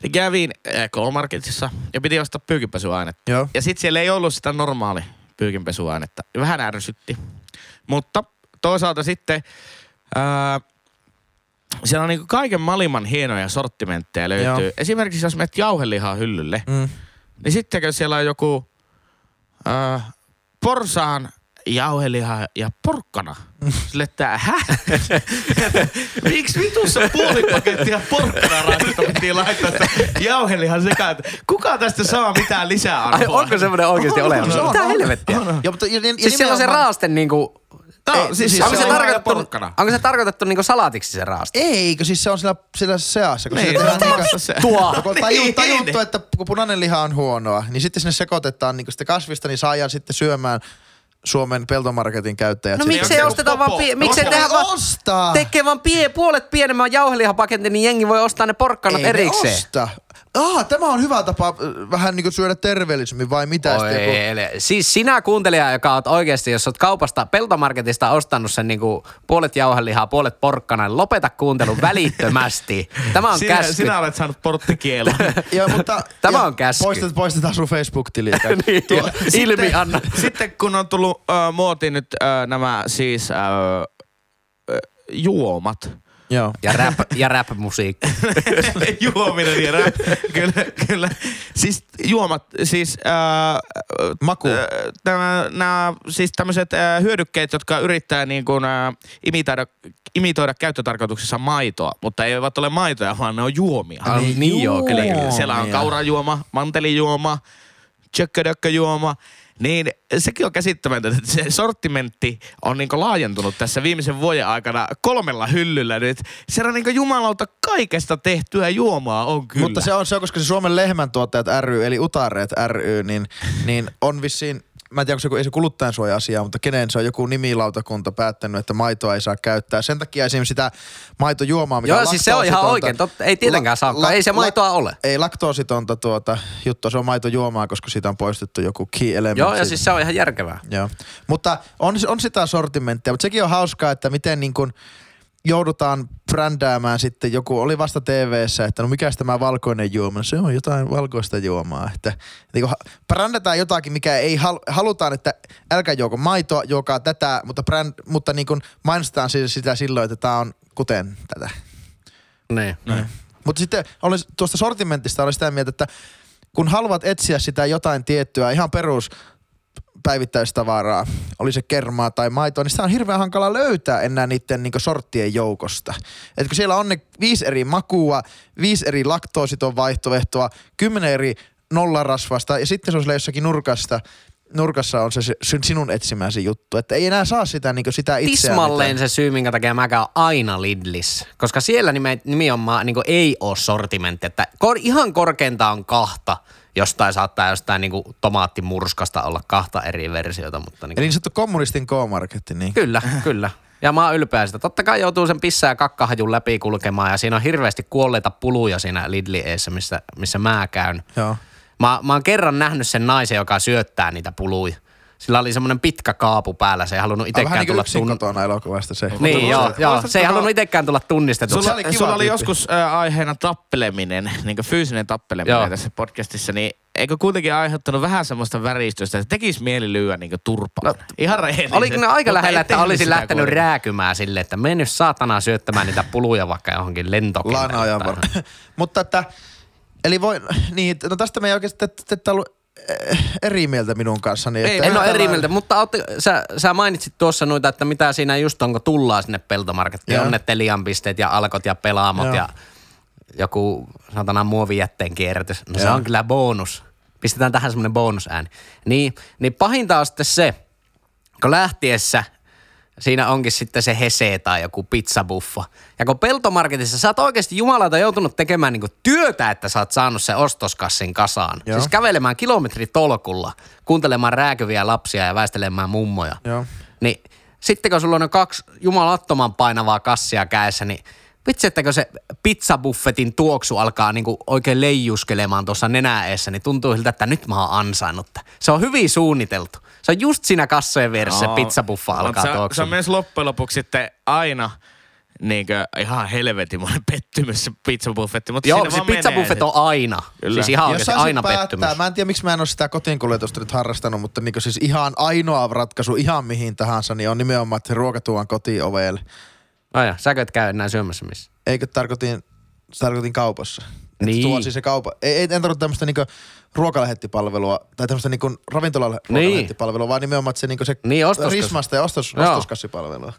Niin kävin ää, K-Marketissa ja piti ostaa pyykinpesuainetta. Joo. Ja sit siellä ei ollut sitä normaali pyykinpesuainetta. Vähän ärsytti. Mutta toisaalta sitten ää, siellä on niinku kaiken maailman hienoja sortimentteja löytyy. Joo. Esimerkiksi jos menet jauhelihaa hyllylle, mm. niin sittenkö siellä on joku ää, porsaan... jauheliha ja porkkana. Sille, että hä? Miksi vitussa puolipakettia porkkana raastetta piti laittaa jauhelihan sekaan? Kuka tästä saa mitään lisää arvoa? Ai, onko semmoinen oikeasti on, olemassa? Mitä helvettiä? On, on. Ja, mutta, ja, ja siis siellä on se raaste niinku... No, siis, siis onko, se se onko se tarkoitettu niinku salatiksi se raaste? Eikö, siis se on siellä, siellä seassa. Kun niin, sitä tehdään se. Tuo. Kun tajuttu, tajuttu, että kun punainen liha on huonoa, niin sitten sinne sekoitetaan niinku sitä kasvista, niin saadaan sitten syömään... Suomen peltomarketin käyttäjät. No miksei osteta vaan, pie- miksei no, tehdä vaan, ostaa. tekee vaan pie- puolet pienemmän jauhelihapaketin, niin jengi voi ostaa ne porkkanat ei erikseen. Ei osta. Aha, tämä on hyvä tapa vähän niin kuin syödä terveellisemmin vai mitä? Oi, joku... Siis sinä kuuntelija, joka oot oikeasti, jos oot kaupasta, peltomarketista ostanut sen niin kuin puolet jauhelihaa, puolet porkkana, niin lopeta kuuntelun välittömästi. Tämä on sinä, käsky. Sinä olet saanut porttikielon. Ja, mutta, tämä ja on käsky. Poistet, poistetaan sun Facebook-tiliä. Niin, ilmi anna. Sitten kun on tullut uh, muotiin nyt uh, nämä siis uh, juomat. Joo. Ja rap, ja rap-musiikki. Juominen ja rap, kyllä, kyllä. Siis juomat, siis... Ää, Maku. Ää, nää, siis tämmöiset ää, hyödykkeet, jotka yrittää niin kuin, ää, imitoida, imitoida käyttötarkoituksessa maitoa, mutta ei ole maitoja, vaan ne on juomia. Ah, niin, niin joo, kyllä. Siellä on kaurajuoma, mantelijuoma, tjökkö-dökkö-juoma. Niin sekin on käsittämätöntä, että se sortimentti on niinku laajentunut tässä viimeisen vuoden aikana kolmella hyllyllä nyt. Siellä on niinku jumalauta kaikesta tehtyä juomaa on kyllä. Mutta se on se, koska se Suomen lehmäntuottajat ry, eli Utareet ry, niin, niin on vissiin, mä en tiedä, onko se joku, ei se kuluttajansuoja-asiaa, mutta kenen se on joku nimilautakunta päättänyt, että maitoa ei saa käyttää. Sen takia esimerkiksi sitä maitojuomaa, mikä joo, on joo, siis se on ihan oikein. Totta, ei tietenkään saa, la- ei se maitoa la- ole. Ei laktoositonta tuota juttua, se on maitojuomaa, koska siitä on poistettu joku key element. Joo, ja siitä. Siis se on ihan järkevää. Joo, mutta on, on sitä sortimenttia, mutta sekin on hauskaa, että miten niin kuin joudutaan brändäämään sitten joku, oli vasta T V:ssä, että no mikäs tämä valkoinen juoma, se on jotain valkoista juomaa, että niin brändätään jotakin, mikä ei, hal, halutaan, että älkää juoko maitoa, juokaa tätä, mutta, bränd, mutta niin kuin mainostetaan siis sitä silloin, että tämä on kuten tätä. Niin. Niin. Mutta sitten oli, tuosta sortimentista oli sitä mieltä, että kun haluat etsiä sitä jotain tiettyä, ihan perus päivittäistavaraa, oli se kermaa tai maitoa, niin sitä on hirveän hankala löytää enää niiden niinku sorttien joukosta. Että kun siellä on ne viisi eri makua, viisi eri laktoositon vaihtoehtoa, kymmenen eri nollarasvasta ja sitten se on siellä jossakin nurkasta nurkassa on se sinun etsimäsi juttu, että ei enää saa sitä, niin sitä itseään. Tismalleen se syy, minkä takia mä käyn aina Lidlissä, koska siellä nimenomaan niin ei ole sortimentti, että ihan korkeinta on kahta. Jostain saattaa jostain niin tomaattimurskasta olla kahta eri versiota. Mutta niin eli niin sanottu kommunistin K-Marketti. Niin. Kyllä, kyllä. Ja mä oon ylpeä sitä. Totta kai joutuu sen pissää ja kakkahajun läpi kulkemaan ja siinä on hirveästi kuolleita puluja siinä Lidli-eessä, missä, missä mä käyn. Joo. Mä, mä oon kerran nähnyt sen naisen, joka syöttää niitä puluja. Sillä oli semmoinen pitkä kaapu päällä, se ei halunnut itekään niin tulla tunnistetuksi. Niin, niin joo, joo, se ei halunnut itekään tulla tunnistetuksi. Sulla oli, Sulla oli joskus ä, aiheena tappeleminen, niin fyysinen tappeleminen joo. tässä podcastissa, niin eikö kuitenkin aiheuttanut vähän semmoista väristystä, että tekisi mieli lyödä niin turpaan? No, ihan rehellisesti. Oliko ne aika lähellä, että olisin lähtenyt kuitenkin rääkymään sille, että mennyt saatana syöttämään niitä puluja vaikka johonkin lentokentälle. Lainaajan varmaan. Mutta että, eli voi, niin, no tästä me ei oikeastaan ollut eri mieltä minun kanssani. Että ei, en ole eri mieltä, mutta ootte, sä, sä mainitsit tuossa noita, että mitä siinä just onko tullaan sinne peltomarkettiin. On ne Telianpisteet ja Alkot ja Pelaamot ja, ja joku satana muovijätteen kierrätys. No ja se on kyllä bonus. Pistetään tähän semmoinen bonusääni. Niin, niin pahinta on sitten se, kun lähtiessä siinä onkin sitten se hese tai joku pizzabuffa. Ja kun peltomarketissa sä oot oikeasti jumalauta joutunut tekemään niinku työtä, että sä oot saanut sen ostoskassin kasaan. Joo. Siis kävelemään kilometritolkulla, kuuntelemaan rääkyviä lapsia ja väistelemään mummoja. Joo. Niin sitten kun sulla on kaksi jumalattoman painavaa kassia kädessä, niin vitsi, että kun se pizzabuffetin tuoksu alkaa niinku oikein leijuskelemaan tuossa nenää eessä, niin tuntuu siltä, että nyt mä oon ansainnut. Se on hyvin suunniteltu. Se on just siinä kassojen vieressä no, se pizzabuffa alkaa tuoksumaan. Se on myös loppujen lopuksi sitten aina niinkö ihan helvetimoinen pettymys se pizzabuffetti. Mutta joo, se pizzabuffet on aina. Kyllä. Siis ihan oikeasti aina päättää, pettymys. Mä en tiedä, miksi mä en ole sitä kotiinkuljetusta nyt harrastanut, mutta niin siis ihan ainoa ratkaisu ihan mihin tahansa, niin on nimenomaan, että se ruoka tuodaan kotiin ovelle. Aja, säkö et käy enää syömässä missä? Eikö tarkoitin, tarkoitin kaupassa. Niin. Tuo siis se kaupa. Ei, en tarkoita tämmöistä niinku ruokalähettipalvelua tai tämmöistä niinku ravintolaruokalähettipalvelua, niin. vaan nimenomaan että se, niinku se niin, rismasta ja ostos, ostoskassipalvelua.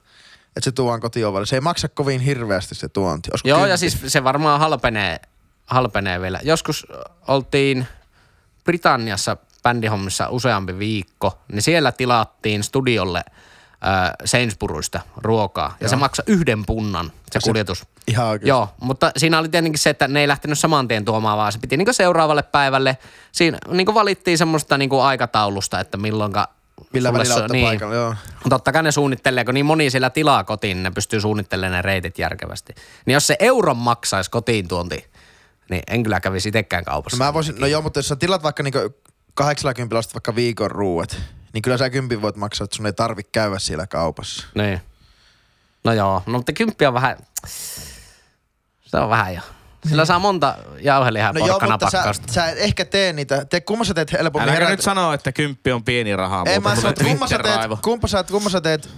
Että se tuodaan kotiovelle. Se ei maksa kovin hirveästi se tuonti. Osko joo, kymppi? Ja siis se varmaan halpenee, halpenee vielä. Joskus oltiin Britanniassa bändihommissa useampi viikko, niin siellä tilattiin studiolle Äh, Sainsburysta ruokaa. Ja joo. se maksoi yhden punnan, se, se kuljetus. Ihan oikein. Joo, mutta siinä oli tietenkin se, että ne ei lähtenyt saman tien tuomaan, vaan se piti niinku seuraavalle päivälle. Siinä niinku valittiin semmoista niinku aikataulusta, että milloinka millä välillä ottaa niin, paikalla, joo. Totta kai ne suunnittelee, kun niin moni siellä tilaa kotiin, ne pystyy suunnittelemaan ne reitit järkevästi. Niin jos se euron maksaisi kotiin tuonti, niin en kyllä kävisi itsekään kaupassa. No, mä voisin, no joo, mutta jos sä tilat vaikka niinku kahdeksankymmentä ostat vaikka viikon ruuat, niin kyllä sä kympin voit maksaa, että sun ei tarvi käydä siellä kaupassa. Niin. No joo, no mutta kymppi on vähän, se on vähän jo. Sillä saa monta jauhelihää no porkkanapakkausta. Sä, sä et ehkä tee niitä. Te, kumma sä teet helpommin? Äläkä herät... nyt sanoa, että kymppi on pieni rahaa. Ei mä sano, kumma sä teet, kumma sä, kumma sä teet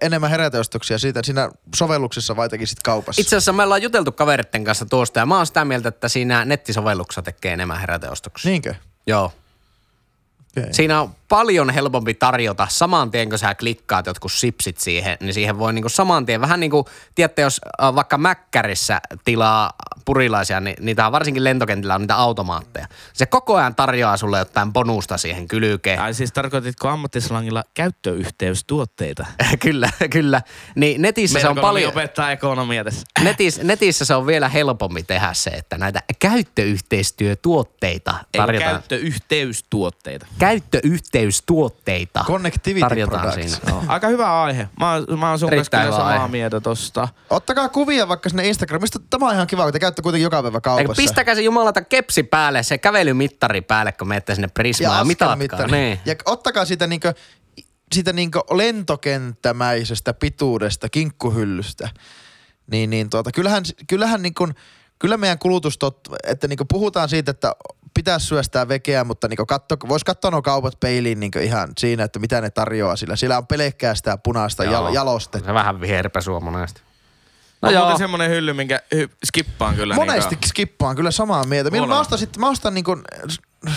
enemmän heräteostoksia siitä, siinä sovelluksessa vai tekisit kaupassa? Itse asiassa me ollaan juteltu kaveritten kanssa tuosta ja mä oon sitä mieltä, että siinä nettisovelluksessa tekee enemmän heräteostoksia. Niinkö? Joo. Okay. Siinä on paljon helpompi tarjota saman tien, kun sä klikkaat jotkut sipsit siihen, niin siihen voi niinku saman tien. Vähän niin kuin, tiedätte, jos vaikka Mäkkärissä tilaa purilaisia, niin niitä on varsinkin lentokentillä on niitä automaatteja. Se koko ajan tarjoaa sulle jotain bonusta siihen kylkeen. Ai siis tarkoititko ammattislangilla käyttöyhteystuotteita? kyllä, kyllä. Niin netissä se on paljon... opettaa ekonomia tässä. Netis, netissä se on vielä helpompi tehdä se, että näitä käyttöyhteistyötuotteita tarjotaan. Ei käyttöyhteystuotteita. Käyttöyhteystuotteita tarjotaan siinä. No. Aika hyvä aihe. Mä oon, mä oon sun kanssa kyllä samaa mieltä tosta. Ottakaa kuvia vaikka sinne Instagramista. Tämä on ihan kiva, kun te käytte kuitenkin joka päivä kaupassa. Eikä pistäkää se jumalata kepsi päälle, se kävelymittari päälle, kun menette sinne Prismaan. Ja mitatkaa. Niin. Ja ottakaa siitä niinkö, siitä niinkö lentokenttämäisestä pituudesta, kinkkuhyllystä. Niin, niin tuota, kyllähän, kyllähän niinkun... Kyllä meidän kulutustot, että niinku puhutaan siitä, että pitäisi syöstää vekeä, mutta niinku katso, vois katsoa nuo kaupat peiliin niinku ihan siinä, että mitä ne tarjoaa sillä. Siellä on pelkkää sitä punaista jal- jaloste. Se vähän viherpesua monesti. No, no muuten semmonen hylly, minkä hy- skippaan kyllä. Monesti niinku skippaan kyllä samaa mieltä. Milloin mä ostan sitten, mä ostan niinku...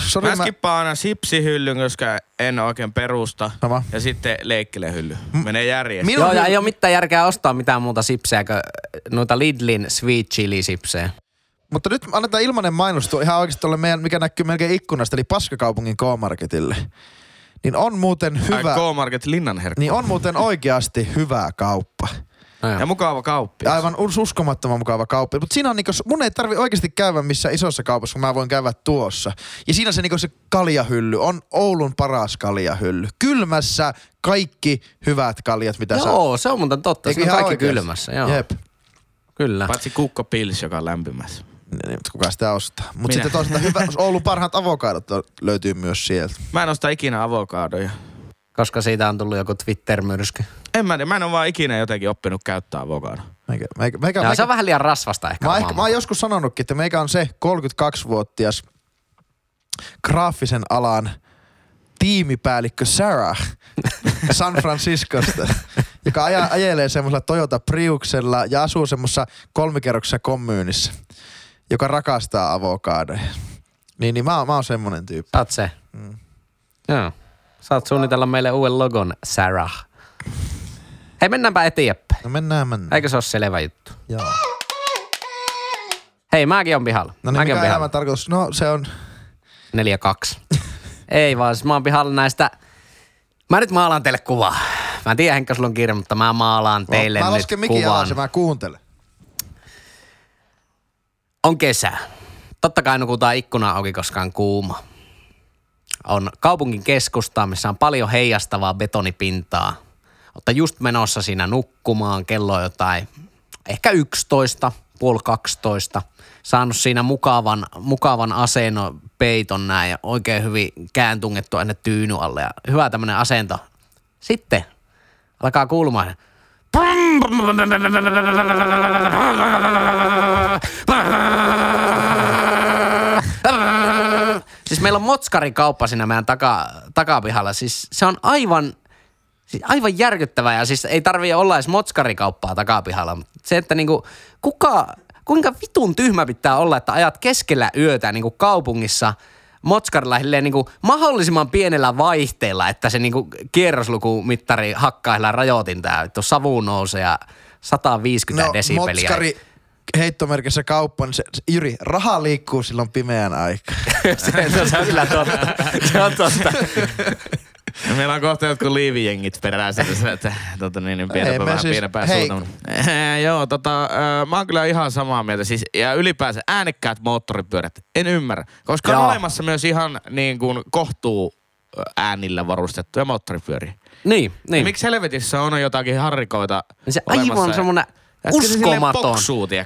Sorry, mä, mä skippaan aina sipsihyllyn, koska en oikein perusta. Sama. Ja sitten leikkelehylly. Menee järjestä. Minun... Joo, ja ei ole mitään järkeä ostaa mitään muuta sipsejä kuin noita Lidlin sweet chili sipsejä. Mutta nyt annetaan ilmainen mainostua ihan oikeasti tuolle meidän, mikä näkyy melkein ikkunasta, eli Paskakaupungin K-Marketille. niin on muuten hyvä. K-Market linnanherkku. Niin on muuten oikeasti hyvä kauppa. Aja. Ja mukava kauppi. Aivan uskomattoman mukava kauppi. Mutta siinä on niinku, mun ei tarvi oikeasti käydä missään isossa kaupassa, kun mä voin käydä tuossa. Ja siinä se niinku se kaljahylly on Oulun paras kaljahylly. Kylmässä kaikki hyvät kaljat, mitä joo, saa. Joo, se on muuten totta. Eikö se on kaikki oikeasti kylmässä, joo. Jep. Kyllä. Paitsi kukkopils, joka on lämpimässä. Kuka sitä ostaa. Mutta sitten toisaalta hyvä, Oulun parhaat avokadot löytyy myös sieltä. Mä en osta ikinä avokadoja. Koska siitä on tullut joku Twitter-myrsky. En mä, mä en ole vaan ikinä jotenkin oppinut käyttää avokadoa. Meikä, meikä, meikä, no, meikä, se on vähän liian rasvasta ehkä. Mä, ehkä, mä oon joskus sanonutkin, että meikä on se kolmekymmentäkaksivuotias graafisen alan tiimipäällikkö Sarah San Franciscosta, joka aja, ajelee semmoisella Toyota Priuksella ja asuu semmoisessa kolmikerroksessa kommunissa, joka rakastaa avokadoja. Niin, niin mä, mä oon semmonen tyyppi. Sä oot se. Mm. Joo. Saat suunnitella meille uuden logon, Sarah. Hei, mennäänpä eteenpäin. No mennään, mennään. Eikö se ole selvä juttu? Joo. Hei, mäkin on pihalla. No niin, mäkin mikä elämän tarkoitus? No se on... neljä kaksi. Ei vaan, siis mä oon pihalla näistä... Mä nyt maalaan teille kuvaa. Mä en tiedä, Henkka, sulla on kirja, mutta mä maalaan teille no, mä nyt kuvan. Mä lasken mikin alas, mä kuuntelen. On kesä. Totta kai nukutaan ikkuna auki, koska on kuuma. On kaupungin keskustaa, missä on paljon heijastavaa betonipintaa. Otta just menossa siinä nukkumaan, kello on jotain, ehkä yksitoista, puoli kaksitoista. Saanut siinä mukavan, mukavan asennon peiton näin ja oikein hyvin kääntungettu ennen tyyny alle. Ja hyvä tämmönen asento. Sitten alkaa kuulumaan. Siis meillä on motskarin kauppa siinä meidän taka, takapihalla. Siis se on aivan, siis aivan järkyttävää ja siis ei tarvitse olla edes motskarin kauppaa takapihalla. Se, että niinku, kuka, kuinka vitun tyhmä pitää olla, että ajat keskellä yötä niinku kaupungissa motskarilla niinku mahdollisimman pienellä vaihteella, että se niinku kierroslukumittari hakkaa sillä rajoitin tää, että savuun nousee ja sata viisikymmentä no, desibeliä. Motskari... heittomerkissä kauppa, niin se, se, Jyri, raha liikkuu silloin pimeän aikaan. se, se on kyllä totta. Se on totta. Meillä on kohta jotkut liivijengit perään sieltä, että tota niin, niin pienempää vähän siis, pienempää suuntaan. Joo, tota, ö, mä oon kyllä ihan samaa mieltä. Siis, ja ylipäänsä äänekkäät moottoripyörät, en ymmärrä. Koska joo, on olemassa myös ihan niin kuin kohtuu äänillä varustettuja moottoripyöriä. Niin, niin. Ja miksi helvetissä on jotakin harrikoita se olemassa? Aivan semmonen... uskomaton.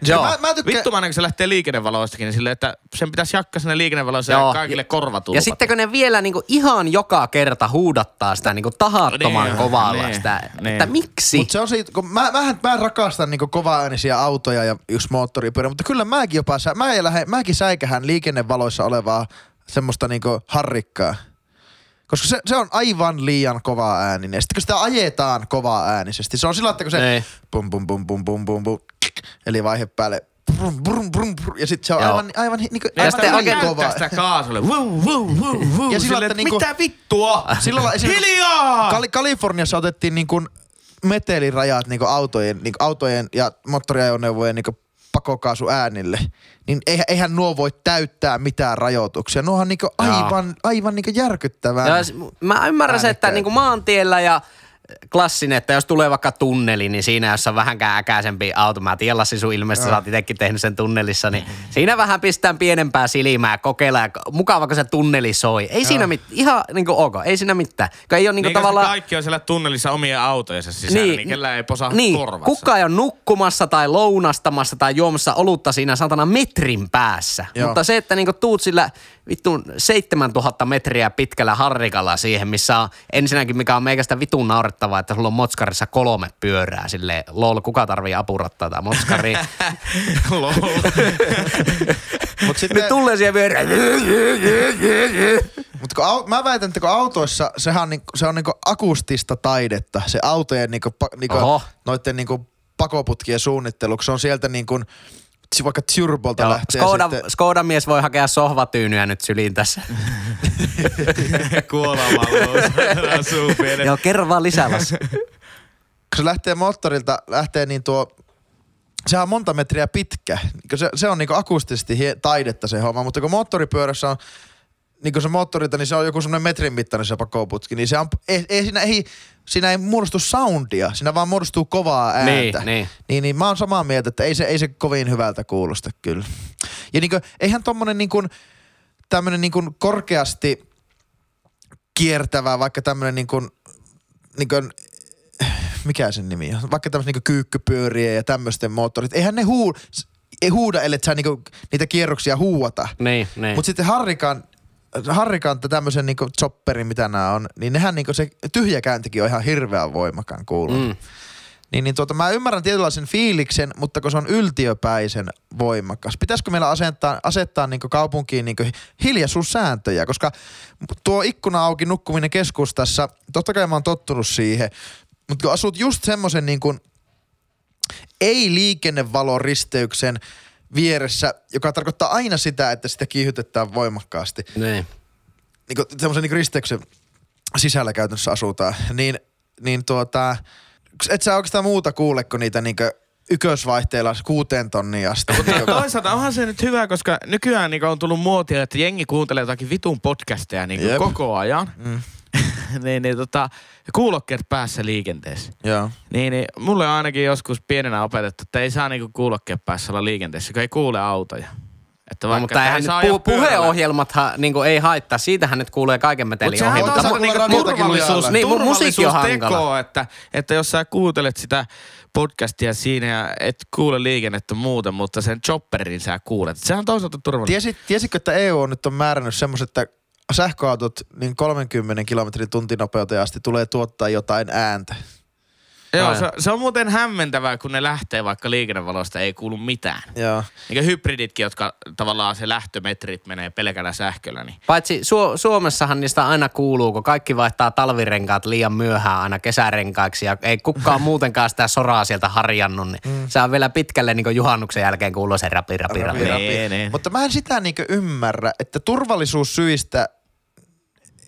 Mä, mä tykkään... Vittu mä näin, kun se lähtee liikennevaloistakin, niin silleen, että sen pitäisi jakkaa sinne liikennevaloissa kaikille korvatulpat. Ja sitten kun ne vielä niinku ihan joka kerta huudattaa sitä niinku tahattoman niin, kovalla niin, sitä, niin, että miksi? Mut se on siitä, kun mä, mä, mä rakastan niinku kovaäänisiä autoja ja just moottoripyörä, mutta kyllä mäkin jopa, mä ei lähe, mäkin säikähän liikennevaloissa olevaa semmoista niinku harrikkaa. Koska se, se on aivan liian kova ääninen. Sitten kun sitä ajetaan kova äänisesti, se on sillä, että kun se pum pum pum pum pum pum pum, eli vaihe päälle brum, brum, brum, brum, ja sitten se on joo, aivan, aivan, niinku, aivan sitä liian kova. Ja sitä kaasulle. Vuu, vuu, vuu, vuu. Ja sillä, että niinku, mitä vittua? Silloin, hiljaa! Kal- Kaliforniassa otettiin niinku metelirajat niinku autojen, niinku autojen ja moottoriajoneuvojen niinku pakokaasu äänille, niin eihän nuo voi täyttää mitään rajoituksia. Nuo on niinku aivan, aivan niinku järkyttävää. Joo, mä ymmärrän se, että niinku maantiellä ja klassinen, että jos tulee vaikka tunneli, niin siinä, jos on vähänkään äkäisempi auto, mä tiedän, Lassi, sun ilmeisesti sä oot itekin tehnyt sen tunnelissa, niin siinä vähän pistään pienempää silmää, kokeillaan, mukava, kun se tunneli soi. Ei joo, siinä mitään, ihan niinku ok, ei siinä mitään. Kun ei ole niinku niin, tavallaan... kaikki on siellä tunnelissa omien autojensa sisällä, niin, niin kellään ei posaa niin, korvassa. Kukaan ei ole nukkumassa tai lounastamassa tai juomassa olutta siinä satana metrin päässä. Joo. Mutta se, että niinku tuut sillä vittuun seitsemäntuhatta metriä pitkällä harrikalla siihen, missä on ensinnäkin, mikä on meikästä vitun naurettavaa, että sulla on motskarissa kolme pyörää silleen, lol, kuka tarvii apurattaa tää motskari? lol. Mut sitten... ne tulee siihen pyörään. Mut kun au, mä väitän, että kun autoissa, sehän niinku, se on niinku akustista taidetta, se autojen niinku, niinku, noitten niinku pakoputkien suunnittelu, se on sieltä niinku... vaikka Tjurbolta joo, lähtee Skoda, sitten... Skodan mies voi hakea sohvatyynyä nyt syliin tässä. Kuolavaa voi. Joo, kerro vaan lisää. Kun se lähtee moottorilta, lähtee niin tuo... sehän on monta metriä pitkä. Se, se on niinku akustisesti hie- taidetta se homma, mutta kun moottoripyörässä on niinku se moottorilta, niin se on joku semmoinen metrin mittainen se pakoputki, niin se on, ei, ei, siinä, ei, siinä ei muodostu soundia, siinä vaan muodostuu kovaa ääntä. Niin, niin. Niin, niin mä oon samaa mieltä, että ei se, ei se kovin hyvältä kuulosta kyllä. Ja niinku, eihän tommonen niinku, tämmönen niinku korkeasti kiertävä, vaikka tämmönen niinku, niinku mikä sen nimi on, vaikka tämmöset niinku kyykkypyöriä ja tämmösten moottorit, eihän ne huu, ei huuda, ellet sä niinku niitä kierroksia huuata. Niin, niin. Mut sitten harrikan, harrikan tämmösen niinku chopperin, mitä nää on, niin nehän niinku se tyhjä käyntikin on ihan hirveän voimakan kuulunut. Mm. Niin, niin tuota, mä ymmärrän tietynlaisen fiiliksen, mutta kun se on yltiöpäisen voimakas. Pitäisikö meillä asettaa, asettaa niinku kaupunkiin niinku hiljaisuussääntöjä, koska tuo ikkuna auki nukkuminen keskustassa, totta kai mä oon tottunut siihen, mutta kun asut just semmoisen niin kuin ei-liikennevaloristeyksen vieressä, joka tarkoittaa aina sitä, että sitä kiihytetään voimakkaasti. Niin. Niin kuin semmoisen niin kuin risteyksen sisällä käytännössä asutaan. Niin, niin tuota, et sä oikeastaan muuta kuule kuin niitä niin kuin ykösvaihteilla kuuteen tonnia asti. Mutta toisaalta onhan se nyt hyvä, koska nykyään niin kuin on tullut muotia, että jengi kuuntelee jotakin vitun podcasteja niin kuin koko ajan. Mm. niin, niin tota, kuulokkeet päässä liikenteessä. Joo. Niin, niin mulle on ainakin joskus pienenä opetettu, että ei saa niinku kuulokkeet päässä olla liikenteessä, kun ei kuule autoja. Että no, mutta eihän nyt pu- puheohjelmathan niinku ei haittaa. Siitähän nyt kuulee kaiken meteliohjelmat. Mutta sehän niinku turvallisuus, niin, musiikki on hankala. Että, että jos sä kuuntelet sitä podcastia siinä ja et kuule liikennettä muuten, mutta sen chopperin sä kuulet. Sehän on toisaalta turvallista. Tiesitkö, että E U on nyt on määrännyt semmoiset, että sähköautot niin kolmekymmentä kilometrin tuntinopeuteen asti tulee tuottaa jotain ääntä. Joo, se, se on muuten hämmentävää, kun ne lähtee vaikka liikennevalosta, ei kuulu mitään. Joo. Niin kuin hybriditkin, jotka tavallaan se lähtömetrit menee pelkällä sähköllä. Niin. Paitsi Su- Suomessahan niistä aina kuuluu, kun kaikki vaihtaa talvirenkaat liian myöhään aina kesärenkaiksi ja ei kukaan muutenkaan sitä soraa sieltä harjannut. Niin mm. Se on vielä pitkälle niin kuin juhannuksen jälkeen kuuluu se rapi, rapi, rapi. rapi, rapi. Niin, niin. Mutta mä en sitä niin kuin ymmärrä, että turvallisuussyistä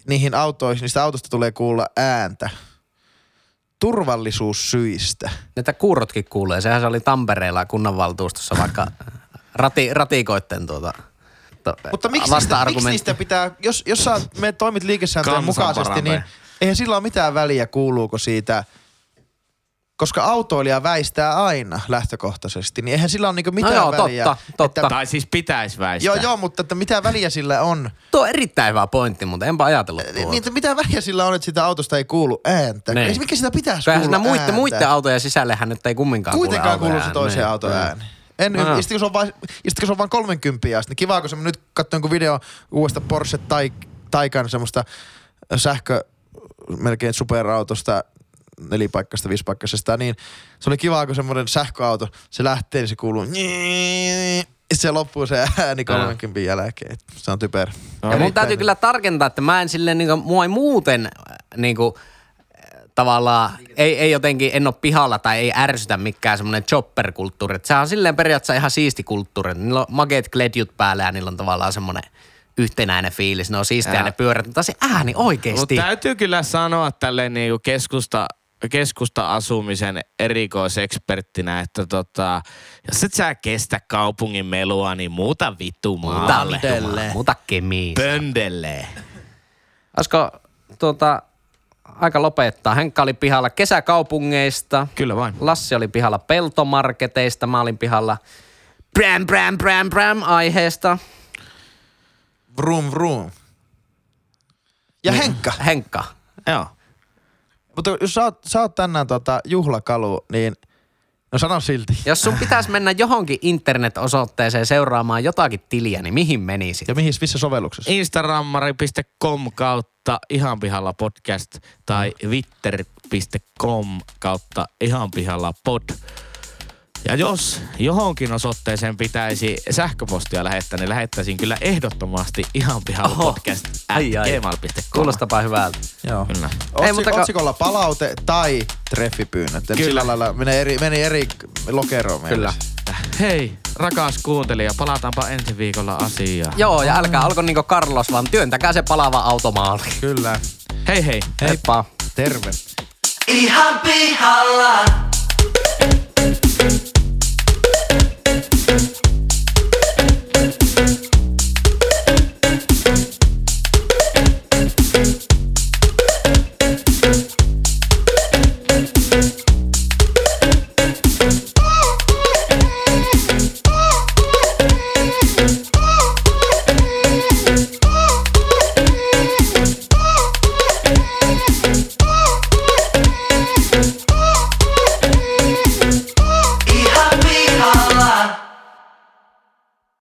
niihin autoihin, niistä autosta tulee kuulla ääntä. Turvallisuussyistä. Näitä kuurotkin kuulee. Sehän se oli Tampereella kunnanvaltuustossa vaikka rati, ratikoitten tuota to, mutta miksi, miksi niistä pitää, jos, jos sä me toimit liikesääntöjen mukaisesti, niin eihän sillä ole mitään väliä kuuluuko siitä, koska autoilija väistää aina lähtökohtaisesti, niin eihän sillä ole niinku mitään no joo, väliä. Totta, totta. Että, tai siis pitäisi väistää. Joo, joo, mutta että mitä väliä sillä on? Tuo on erittäin hyvä pointti, mutta enpä ajatellut tuolta. Niin, mitä väliä sillä on, että sitä autosta ei kuulu ääntä? Niin. Mikä sitä pitäisi kuulua ääntä? Muiden, muiden autojen sisällehän nyt ei kumminkaan kuule auto kuitenkaan kuuluu se toiseen niin, auton ääni. En, no. Ja sitten kun, kun se on vain kolmenkymppiä asti, niin kivaa, kun se nyt katsoin kun video uudesta Porsche tai, Taycan semmoista sähkö melkein superautosta, nelipaikkaista, viisipaikkaisesta, niin se oli kivaa, kun semmoinen sähköauto, se lähtee, niin se kuuluu nii, se loppuu se ääni kolmenkympin jälkeen. Se on typerä. No, ja mun täytyy kyllä tarkentaa, että mä en silleen, niin kuin, mua ei muuten niin kuin, tavallaan, ei, ei jotenkin, en ole pihalla tai ei ärsytä mikään semmoinen chopper-kulttuuri. Sehän on silleen periaatteessa ihan siisti kulttuuri. Niillä on makeet kledjut päällä ja niillä on tavallaan semmoinen yhtenäinen fiilis. Ne on siistiä ne pyörät, mutta se ääni oikeesti. Mutta täytyy kyllä sanoa tälleen niin kuin keskusta keskusta-asumisen erikoiseksperttinä, että tota, jos et sä kestä kaupungin melua, niin muuta vittu maalle. Muuta Kemiistä. Pöndelee. Olisiko tuota, aika lopettaa. Henkka oli pihalla kesäkaupungeista. Kyllä vain. Lassi oli pihalla peltomarketeista. Mä olin pihalla bräm, bräm, bräm, bräm aiheesta. Vroom, vroom. Ja mm. Henkka. Henkka. Joo. Mutta jos sä oot, sä oot tänään tota juhlakalu, niin no sano silti. Jos sun pitäisi mennä johonkin internet-osoitteeseen seuraamaan jotakin tiliä, niin mihin menisit? Ja mihin, missä sovelluksessa? instagrammari piste com kautta ihan pihalla podcast tai twitter piste com kautta ihan pihalla pod. Ja jos johonkin osoitteeseen pitäisi sähköpostia lähettää, niin lähettäisin kyllä ehdottomasti ihan pihalla podcast at gmail piste com. Kuulostapa hyvältä. Joo. Kyllä. Otsi, otsikolla palaute tai treffipyynnöt. Sillä lailla meni eri, meni eri lokeroon. Kyllä. Hei, rakas kuuntelija, palataanpa ensi viikolla asiaan. Joo, ja älkää alko niinku Carlos, vaan työntäkää se palaava automaali. Kyllä. Hei hei. Heippa. Terve. Ihan pihalla.